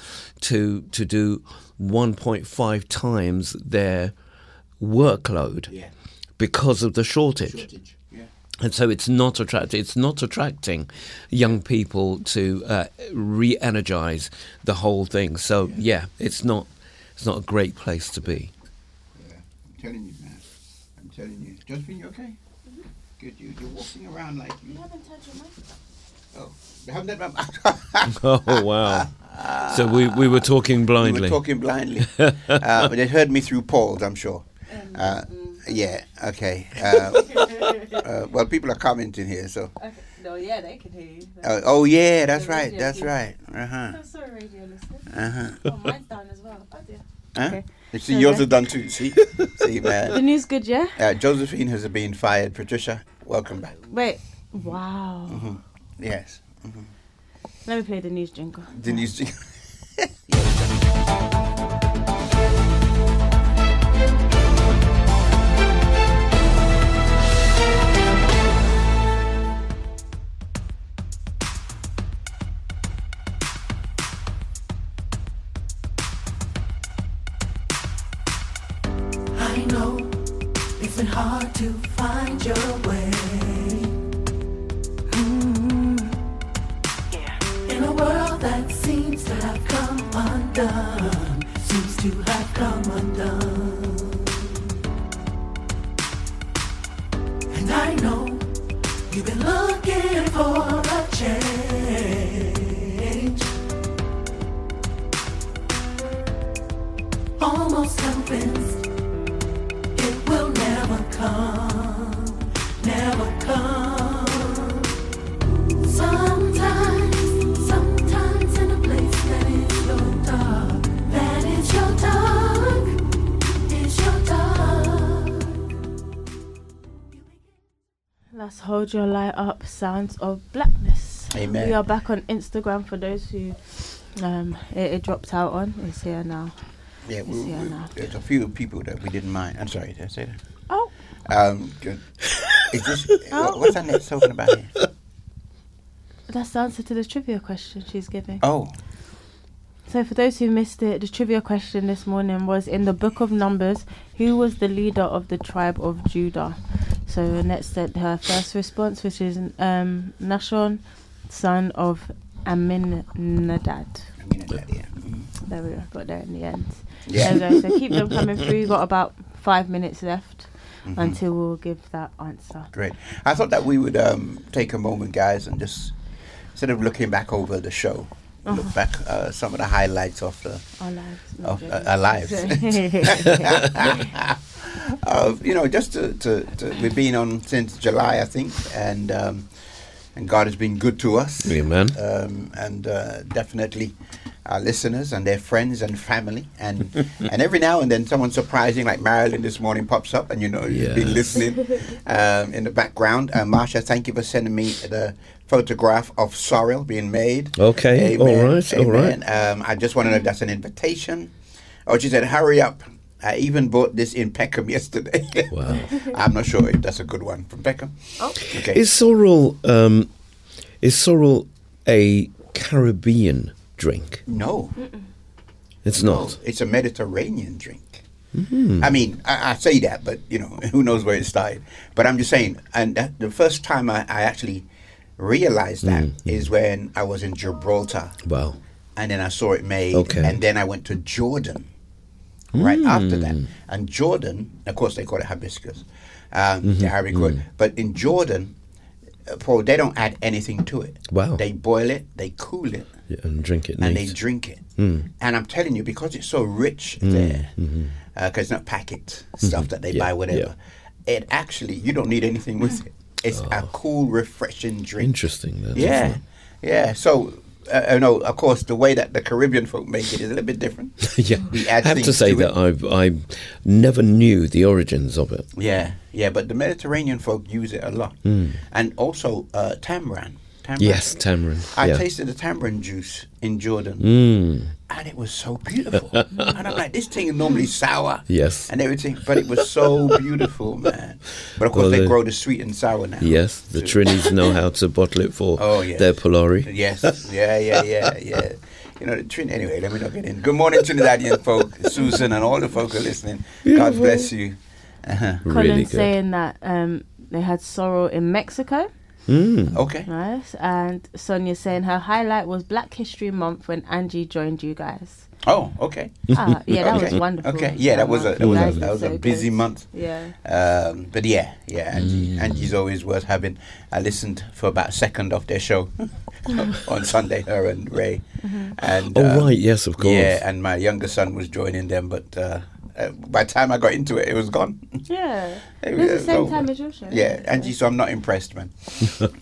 to do 1.5 times their workload because of the shortage. And so it's not attractive. It's not attracting young people to re-energize the whole thing. So it's not a great place to be. Yeah, I'm telling you, man. I'm telling you. Josephine, you okay? Mm-hmm. Good. You're walking around like you haven't touched your microphone. Oh, you haven't touched my microphone. Oh wow. So we were talking blindly. But they heard me through Paul, I'm sure. Yeah, okay. Well, people are commenting here, so. Okay. No, yeah, they can hear you. Oh, yeah, that's right, Uh-huh. I'm sorry, radio listener. Oh, mine's done as well. Oh, dear. Huh? Okay. See, yours are done too, see? See, man. The news good, yeah? Josephine has been fired. Patricia, welcome back. Wait, wow. Mm-hmm. Yes. Mm-hmm. Let me play the news jingle. The news jingle. Hard to find your way. Mm-hmm. Yeah. In a world that seems to have come undone, seems to have come undone. And I know you've been looking for a change, almost convinced it will never come, never come. Sometimes in a place that is your dark, that is your dark, is your dark. Let's hold your light up, sounds of blackness. Amen. We are back on Instagram for those who it dropped out on. It's here now. Yeah, there's a few people that we didn't mind. I'm sorry, did I say that? Oh. What's Annette talking about here? That's the answer to the trivia question she's giving. Oh. So for those who missed it, the trivia question this morning was, in the book of Numbers, who was the leader of the tribe of Judah? So Annette said her first response, which is Nashon, son of Amminadab. Yeah. There we go, got there in the end. Yeah. There we go. So keep them coming through. We've got about 5 minutes left until we'll give that answer. Great. I thought that we would take a moment, guys, and just instead of looking back over the show, look back some of the highlights of our lives. Just to we've been on since July, I think, and God has been good to us. Amen. And definitely our listeners and their friends and family. And every now and then someone surprising, like Marilyn this morning, pops up and, you've been listening in the background. Marsha, thank you for sending me the photograph of sorrel being made. Okay. Amen. All right. I just want to know if that's an invitation. Oh, she said, hurry up. I even bought this in Peckham yesterday. Wow. I'm not sure if that's a good one from Peckham. Oh. Okay. Is sorrel a Caribbean drink? No. Mm-mm. It's not. It's a Mediterranean drink. Mm-hmm. I mean, I say that, but, who knows where it started. But I'm just saying, and that, the first time I actually realized that is when I was in Gibraltar. Wow. And then I saw it made. Okay. And then I went to Jordan. Right after that. And Jordan, of course, they call it hibiscus, the haricot. But in Jordan, Paul, they don't add anything to it. Wow. They boil it, they cool it. Yeah, and drink it. And they drink it. And I'm telling you, because it's so rich there, because it's not packet stuff that they buy, whatever, it actually, you don't need anything with it. It's a cool, refreshing drink. Interesting, then. Yeah. Isn't it? Yeah. So... no, of course, the way that the Caribbean folk make it is a little bit different. Yeah, I have to say that I never knew the origins of it. Yeah, but the Mediterranean folk use it a lot. And also tamarind. tamarind. Yes, tamarind. I tasted the tamarind juice in Jordan, and it was so beautiful. And I'm like, this thing is normally sour, yes, and everything, but it was so beautiful, man. But of course, they grow the sweet and sour now. Yes, the Trinis know how to bottle it for their Polari. Yes, yeah. You know, anyway, let me not get in. Good morning, Trinidadian folk, Susan, and all the folk who are listening. Beautiful. God bless you. Colin's really saying that they had sorrel in Mexico. Okay. Nice. And Sonia's saying her highlight was Black History Month when Angie joined you guys. Oh, okay. That was wonderful. Okay, yeah, that was a busy month. Yeah. But yeah, Angie's always worth having. I listened for about a second of their show on Sunday, her and Ray. And right, yes, of course. Yeah, and my younger son was joining them, but by the time I got into it, it was gone. Yeah. It was the same time as your show. Yeah, Angie, so I'm not impressed, man.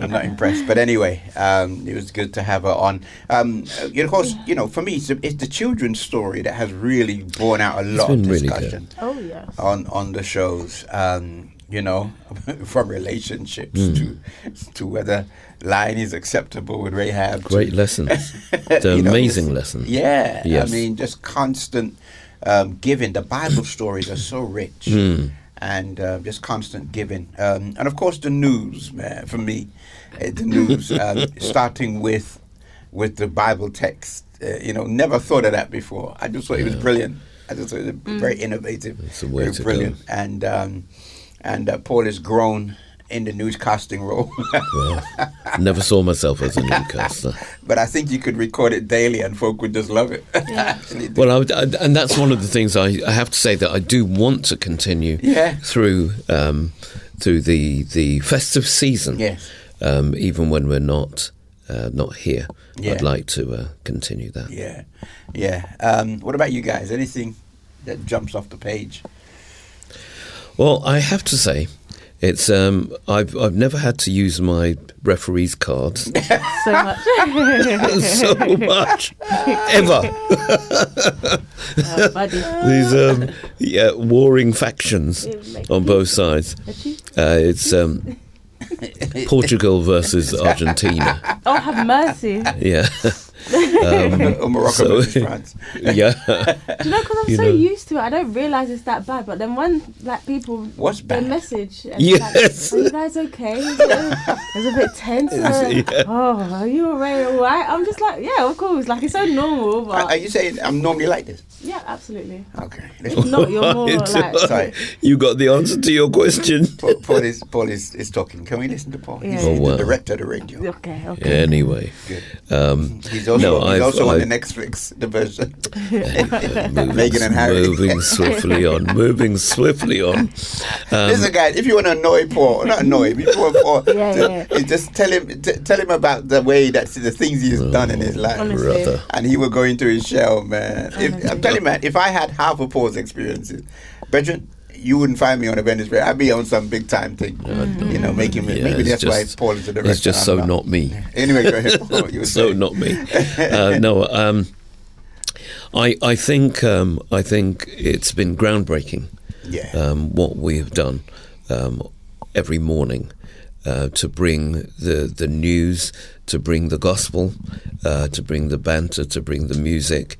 I'm not impressed. But anyway, it was good to have her on. Of course, you know, for me, it's the children's story that has really borne out a lot of discussion on the shows, you know, from relationships to whether lying is acceptable with Rahab. Great lessons. They're amazing lessons. Yeah. Yes. I mean, just constant... giving. The Bible stories are so rich, and just constant giving, and of course the news, man, for me, the news, starting with the Bible text. You know, never thought of that before. I just thought it was brilliant. I just thought it was very innovative, very brilliant, and Paul is grown in the newscasting role. Well, never saw myself as a newscaster. But I think you could record it daily and folk would just love it. Yeah. Well, and that's one of the things I have to say that I do want to continue through the festive season. Yes. Even when we're not here. Yeah. I'd like to continue that. Yeah, yeah. What about you guys? Anything that jumps off the page? Well, I have to say, it's I've never had to use my referee's card so much ever. These warring factions on both sides. It's Portugal versus Argentina. Oh, have mercy! Yeah. Or Morocco versus France. Yeah. Do you know, because I'm used to it, I don't realise it's that bad. But then when black people, what's bad? They message, and yes, like, are you guys okay? It's a bit tense. Oh, are you all right? I'm just like, yeah, of course. Like, it's so normal. But are you saying I'm normally like this? Yeah, absolutely. Okay. It's not your normal. Like, sorry, you got the answer to your question. Paul is talking. Can we listen to Paul? Yeah. He's the director of the radio. Okay. Anyway, good. He's also on the Netflix, the version. Meghan and Harry. Moving swiftly on. Listen, guys, if you want to annoy Paul, not annoy him, just tell him about the way that the things he has done in his life. Honestly. And he will go into his shell, man. I'm telling you, man, if I had half of Paul's experiences, Brethren, you wouldn't find me on Adventist Radio. I'd be on some big time thing, you know, making me. Maybe that's why Paul is the director. It's just so not me. Anyway, go ahead, Paul. So not me. I think it's been groundbreaking. Yeah. What we have done every morning to bring the news, to bring the gospel, to bring the banter, to bring the music,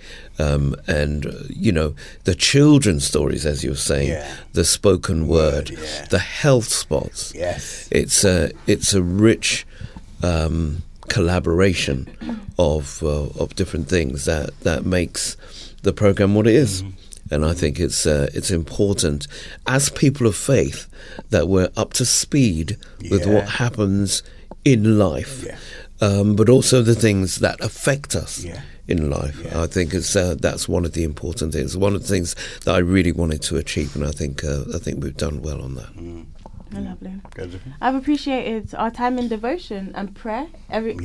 and, you know, the children's stories, as you were saying, the spoken word, the health spots. Yes. It's a rich collaboration of different things that makes the program what it is. And I think it's important, as people of faith, that we're up to speed with what happens in life, but also the things that affect us in life. I think that's one of the important things. One of the things that I really wanted to achieve, and I think we've done well on that. Lovely. I've appreciated our time in devotion and prayer every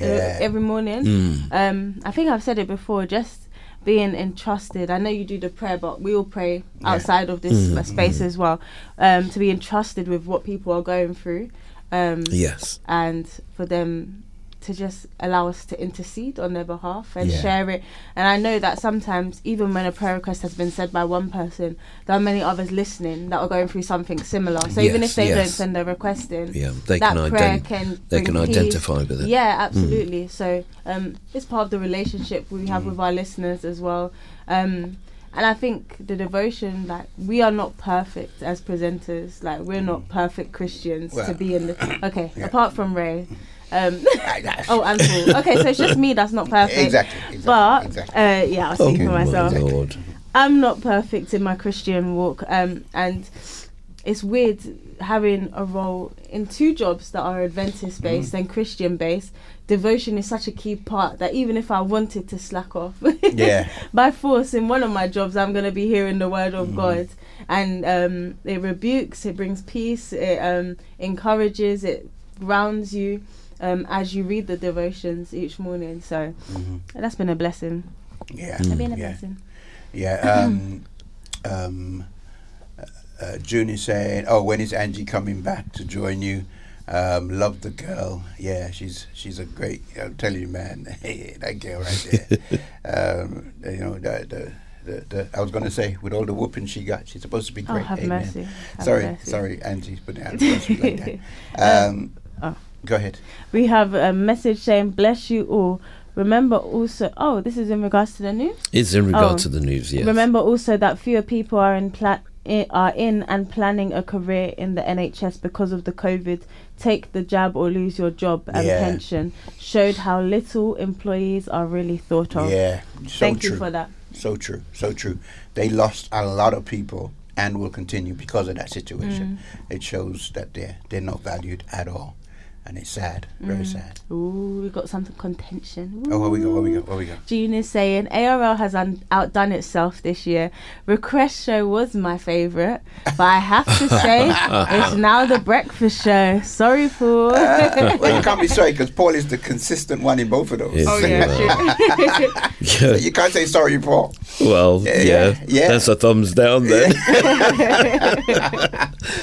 morning. I think I've said it before, just being entrusted. I know you do the prayer, but we all pray outside of this space as well, to be entrusted with what people are going through. Yes. And for them to just allow us to intercede on their behalf and share it. And I know that sometimes, even when a prayer request has been said by one person, there are many others listening that are going through something similar. So even if they don't send their request in, they can identify with it. Yeah, absolutely. So it's part of the relationship we have with our listeners as well. And I think the devotion, like, we are not perfect as presenters. Like, we're not perfect Christians to be in the... Okay, apart from Ray. Oh, and Paul. Okay, so it's just me that's not perfect. Exactly. But, yeah, I'll speak for myself. Lord. I'm not perfect in my Christian walk. And it's weird having a role in two jobs that are Adventist-based and Christian-based. Devotion is such a key part that even if I wanted to slack off by force in one of my jobs, I'm going to be hearing the word of God, and it rebukes, it brings peace, it encourages, it grounds you as you read the devotions each morning. So that's been a blessing. June is saying, when is Angie coming back to join you? Love the girl. Yeah, she's a great. I'm telling you, man, that girl right there. You know, the I was going to say, with all the whooping she got, she's supposed to be great. Oh, have mercy. Sorry, Angie, but I like that. Go ahead. We have a message saying, "Bless you all. Remember also," this is in regards to the news. It's in regard to the news. Yes. Remember also that fewer people are in and planning a career in the NHS because of the COVID. Take the jab or lose your job and pension showed how little employees are really thought of. Yeah, thank you for that. So true. They lost a lot of people and will continue because of that situation. It shows that they're not valued at all, and it's sad, very sad. Ooh, we got something contention. Ooh. Oh, what we got? June is saying, ARL has outdone itself this year. Request show was my favourite, but I have to say, it's now the breakfast show. Sorry, Paul. Well, you can't be sorry, because Paul is the consistent one in both of those. Yes, so you can't say sorry, Paul. Well, that's a thumbs down then.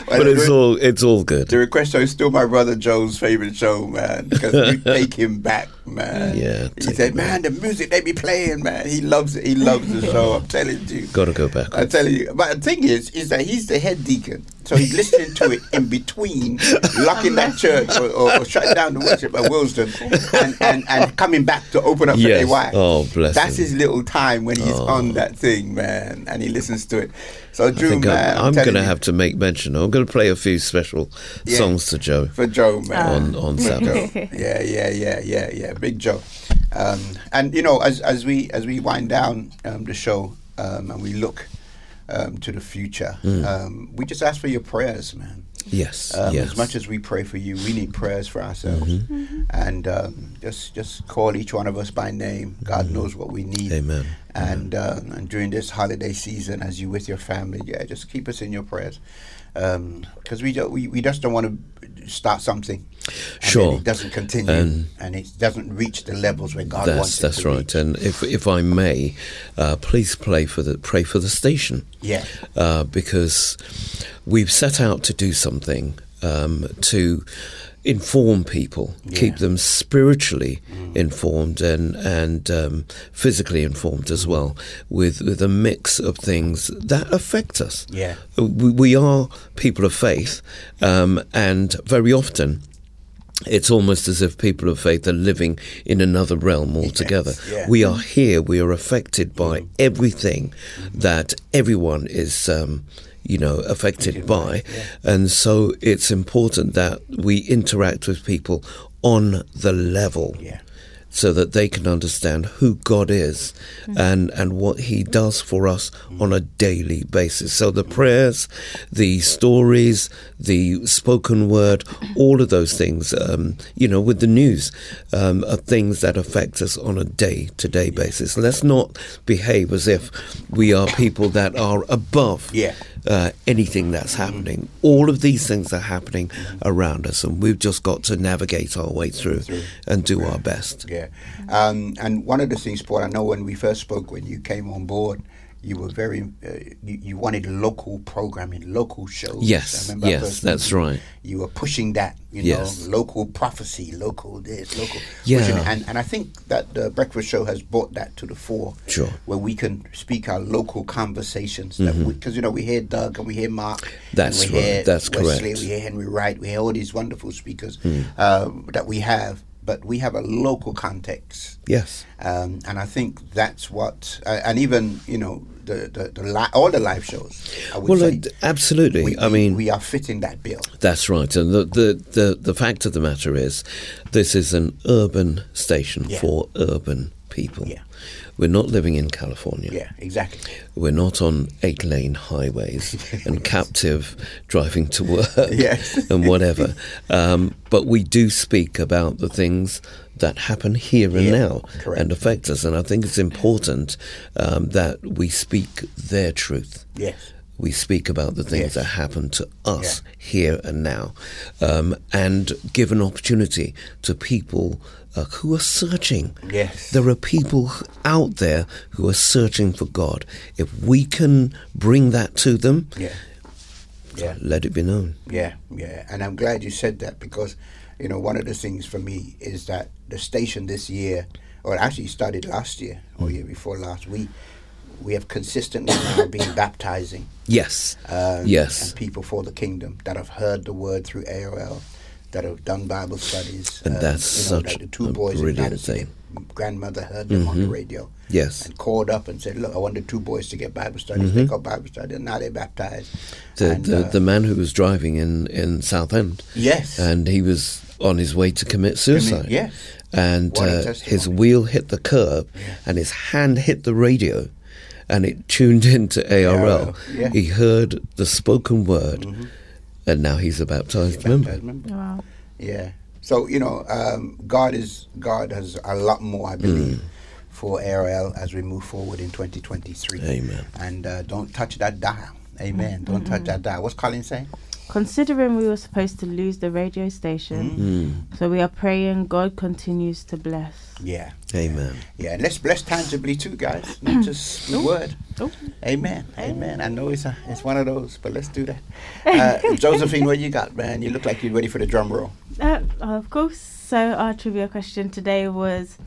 But it's all good. The request show is still my brother Joe's favourite show, man, because we take him back, man. Yeah, he said, man, the music they be playing, man, he loves it. He loves the show. I'm telling you, gotta go back. I'm telling you, but the thing is that he's the head deacon, so he's listening to it in between locking that church or shutting down the worship at Wilsdon and coming back to open up for AY. Oh, bless him. That's his little time when he's on that thing, man, and he listens to it. So Drew, man, I'm going to have to make mention. I'm going to play a few special songs to Joe. For Joe, man. On Saturday. Yeah. Big Joe. And, you know, as we wind down the show and we look to the future, we just ask for your prayers, man. Yes, yes. As much as we pray for you, we need prayers for ourselves. And just call each one of us by name. God knows what we need. Amen. And during this holiday season, as you're with your family, just keep us in your prayers, because we just don't want to start something and it doesn't continue and it doesn't reach the levels where God wants it to. That's right. And if I may, please pray for the station. Yeah. Because we've set out to do something to inform people, keep them spiritually informed and physically informed as well, with a mix of things that affect us. Yeah, we are people of faith, and very often it's almost as if people of faith are living in another realm altogether. Yes, yeah. We are here. We are affected by everything that everyone is affected by. And so it's important that we interact with people on the level so that they can understand who God is and what he does for us on a daily basis. So the prayers, the stories, the spoken word, all of those things, with the news, are things that affect us on a day-to-day basis. Let's not behave as if we are people that are above anything that's happening. All of these things are happening around us, and we've just got to navigate our way through and do our best. And one of the things, Paul, I know when we first spoke, when you came on board, you were very you wanted local programming, local shows. Yes, I remember that's right. You were pushing that, know, local prophecy, local this, local. Yeah. And I think that the Breakfast Show has brought that to the fore. Sure. Where we can speak our local conversations. Mm-hmm. Because, you know, we hear Doug and we hear Mark. That's right. Hear that's Wesley, correct. We hear Henry Wright. We hear all these wonderful speakers that we have. But we have a local context. Yes. And I think that's what... and even, you know, all the live shows, I would say, absolutely. We are fitting that bill. That's right. And the fact of the matter is, this is an urban station for urban people. Yeah. We're not living in California. Yeah, exactly. We're not on 8-lane highways and captive driving to work and whatever. But we do speak about the things that happen here and now and affect us. And I think it's important that we speak their truth. Yes. We speak about the things that happen to us here and now, and give an opportunity to people who are searching. Yes. There are people out there who are searching for God. If we can bring that to them, let it be known. Yeah. And I'm glad you said that, because, you know, one of the things for me is that the station this year, or actually started last year or year before last, we have consistently now been baptizing. Yes. And people for the kingdom that have heard the word through AOL, that have done Bible studies. And that's such the two boys brilliant thing. Grandmother heard them on the radio. Yes. And called up and said, look, I want the two boys to get Bible studies. They got Bible studies, and now they're baptized. The man who was driving in Southend. Yes. And he was on his way to commit suicide. Yes. And his wheel hit the curb and his hand hit the radio. And it tuned into ARL. Yeah. He heard the spoken word, and now he's a baptized member. Wow. Yeah. So, you know, God has a lot more, I believe, for ARL as we move forward in 2023. Amen. And don't touch that dial. Amen. Mm-hmm. Don't touch that dial. What's Colin saying? Considering we were supposed to lose the radio station, so we are praying God continues to bless. Yeah. Amen. Yeah, and let's bless tangibly too, guys. Not just the word. Oh. Amen. Amen. I know it's one of those, but let's do that. Josephine, what you got, man? You look like you're ready for the drum roll. Of course. So our trivia question today was,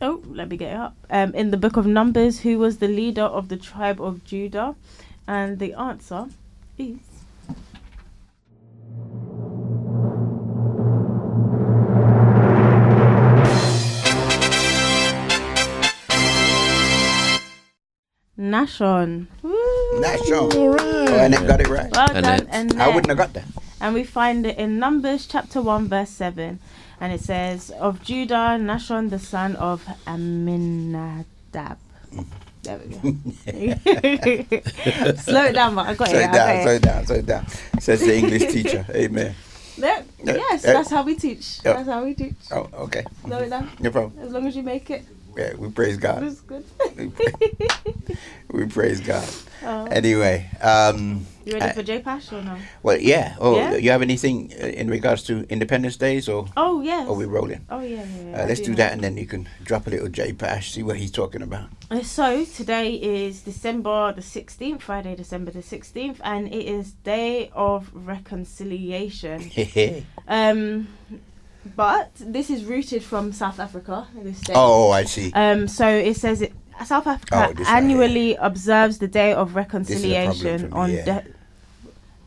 let me get it up. In the book of Numbers, who was the leader of the tribe of Judah? And the answer is... Nashon. Nashon. All right. Oh, Annette got it right. Well done, Annette. I wouldn't have got that. And we find it in Numbers chapter 1, verse 7. And it says, of Judah, Nashon, the son of Amminadab. There we go. Slow it down, Mark. I got it. Slow it down. Says the English teacher. Amen. Yes, that's how we teach. Oh. That's how we teach. Oh, okay. Slow it down. No problem. As long as you make it. Yeah, we praise God. That's good. We praise God. Anyway. You ready for J-Pash or no? Well, yeah. Oh, yeah? You have anything in regards to Independence Days or? Oh, yes. Or we rolling? Oh, yeah let's do that, and then you can drop a little J-Pash, see what he's talking about. So, today is December the 16th, Friday, December the 16th, and it is Day of Reconciliation. But this is rooted from South Africa. This day. Oh, I see. So it says South Africa annually observes the Day of Reconciliation on...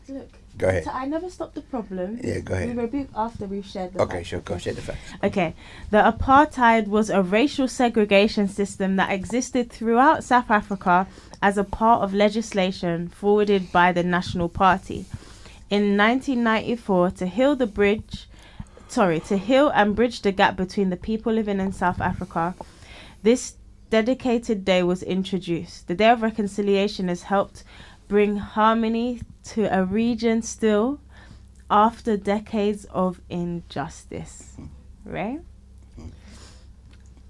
Look. Go ahead. So I never stopped the problem. Yeah, go ahead. We rebuke after we've shared the facts. Okay, sure, go share the facts. Okay. The apartheid was a racial segregation system that existed throughout South Africa as a part of legislation forwarded by the National Party. In 1994, to heal and bridge the gap between the people living in South Africa, this dedicated day was introduced. The Day of Reconciliation has helped bring harmony to a region still after decades of injustice. Ray,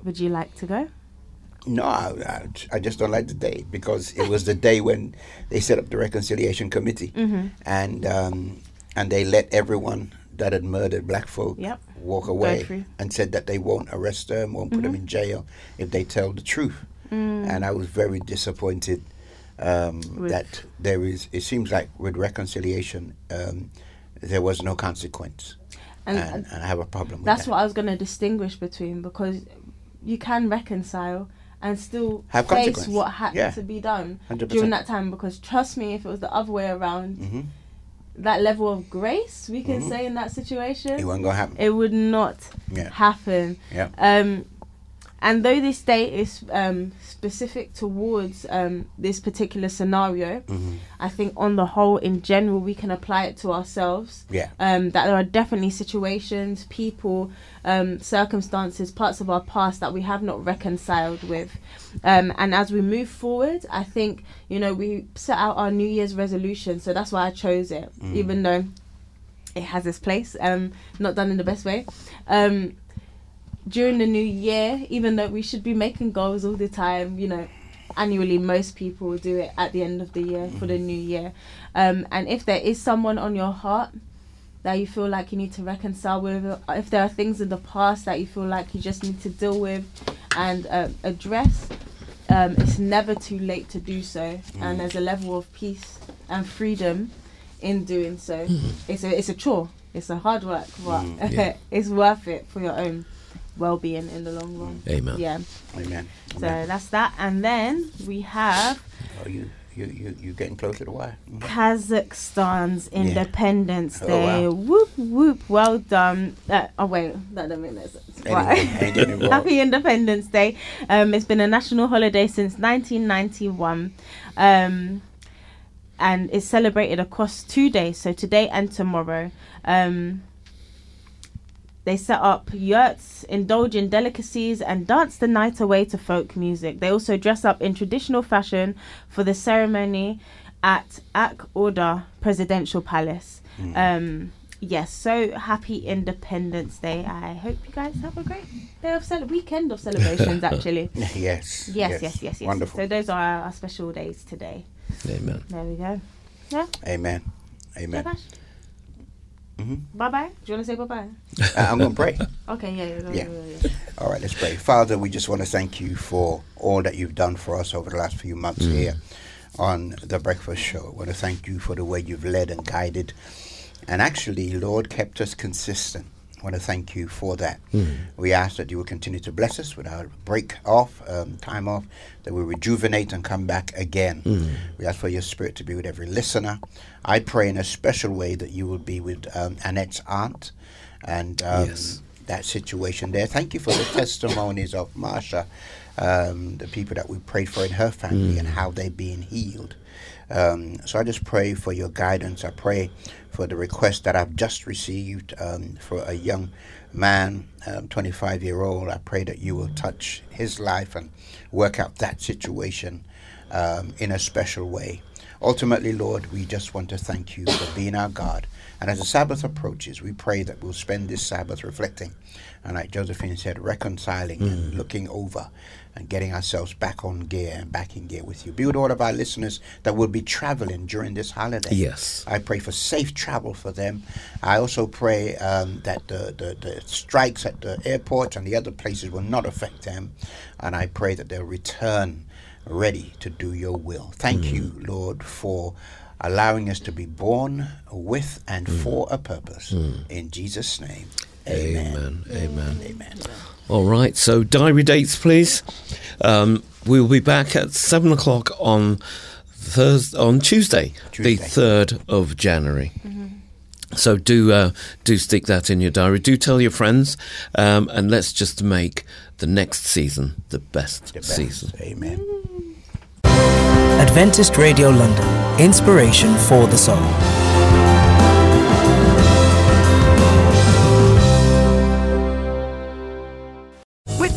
would you like to go? No, I just don't like the day, because it was the day when they set up the Reconciliation Committee, and they let everyone that had murdered black folk walk away and said that they won't arrest them, won't put them in jail if they tell the truth. And I was very disappointed that there is, it seems like with reconciliation, there was no consequence. And I have a problem with that. That's what I was going to distinguish between, because you can reconcile and still have face what had to be done 100%. During that time, because trust me, if it was the other way around, that level of grace we can say in that situation, it wasn't going to happen. It would not happen. Yeah. And though this date is specific towards this particular scenario, I think on the whole, in general, we can apply it to ourselves. Yeah. That there are definitely situations, people, circumstances, parts of our past that we have not reconciled with. And as we move forward, I think, you know, we set out our New Year's resolution. So that's why I chose it, even though it has its place, not done in the best way. During the new year, even though we should be making goals all the time, you know, annually most people do it at the end of the year for the new year. And if there is someone on your heart that you feel like you need to reconcile with, if there are things in the past that you feel like you just need to deal with and address, it's never too late to do so. And there's a level of peace and freedom in doing so. It's a chore. It's a hard work, but it's worth it for your own well-being in the long run. Amen. Yeah. Amen. So that's that, and then we have. Oh, you're getting closer to why? Kazakhstan's Independence Day. Wow. Whoop whoop! Well done. Oh wait, that doesn't make no sense. Right. Happy Independence Day. It's been a national holiday since 1991. And it's celebrated across 2 days, so today and tomorrow. They set up yurts, indulge in delicacies, and dance the night away to folk music. They also dress up in traditional fashion for the ceremony at Ak Orda Presidential Palace. Yes, so happy Independence Day. I hope you guys have a great day of weekend of celebrations, actually. Yes. Wonderful. So those are our special days today. Amen. There we go. Yeah. Amen. Bye-bye. Bye-bye. Do you want to say bye-bye? I'm going to pray. Okay, yeah. All right, let's pray. Father, we just want to thank you for all that you've done for us over the last few months here on The Breakfast Show. I want to thank you for the way you've led and guided and actually, Lord, kept us consistent. I want to thank you for that. We ask that you will continue to bless us without time off, that we rejuvenate and come back again. We ask for your spirit to be with every listener. I pray in a special way that you will be with Annette's aunt and that situation there. Thank you for the testimonies of Marsha, the people that we prayed for in her family and how they're being healed. So I just pray for your guidance. I pray for the request that I've just received for a young man, 25-year-old. I pray that you will touch his life and work out that situation in a special way. Ultimately, Lord, we just want to thank you for being our God. And as the Sabbath approaches, we pray that we'll spend this Sabbath reflecting. And like Josephine said, reconciling and looking over and getting ourselves back on gear and back in gear with you. Be with all of our listeners that will be traveling during this holiday. Yes. I pray for safe travel for them. I also pray that the strikes at the airports and the other places will not affect them. And I pray that they'll return ready to do your will. Thank you, Lord, for allowing us to be born with and for a purpose. In Jesus' name, amen. All right, so diary dates, please. We'll be back at 7 o'clock on Tuesday, the 3rd of January. So do stick that in your diary. Do tell your friends, and let's just make the next season the best season. Amen. Adventist Radio London, inspiration for the soul. With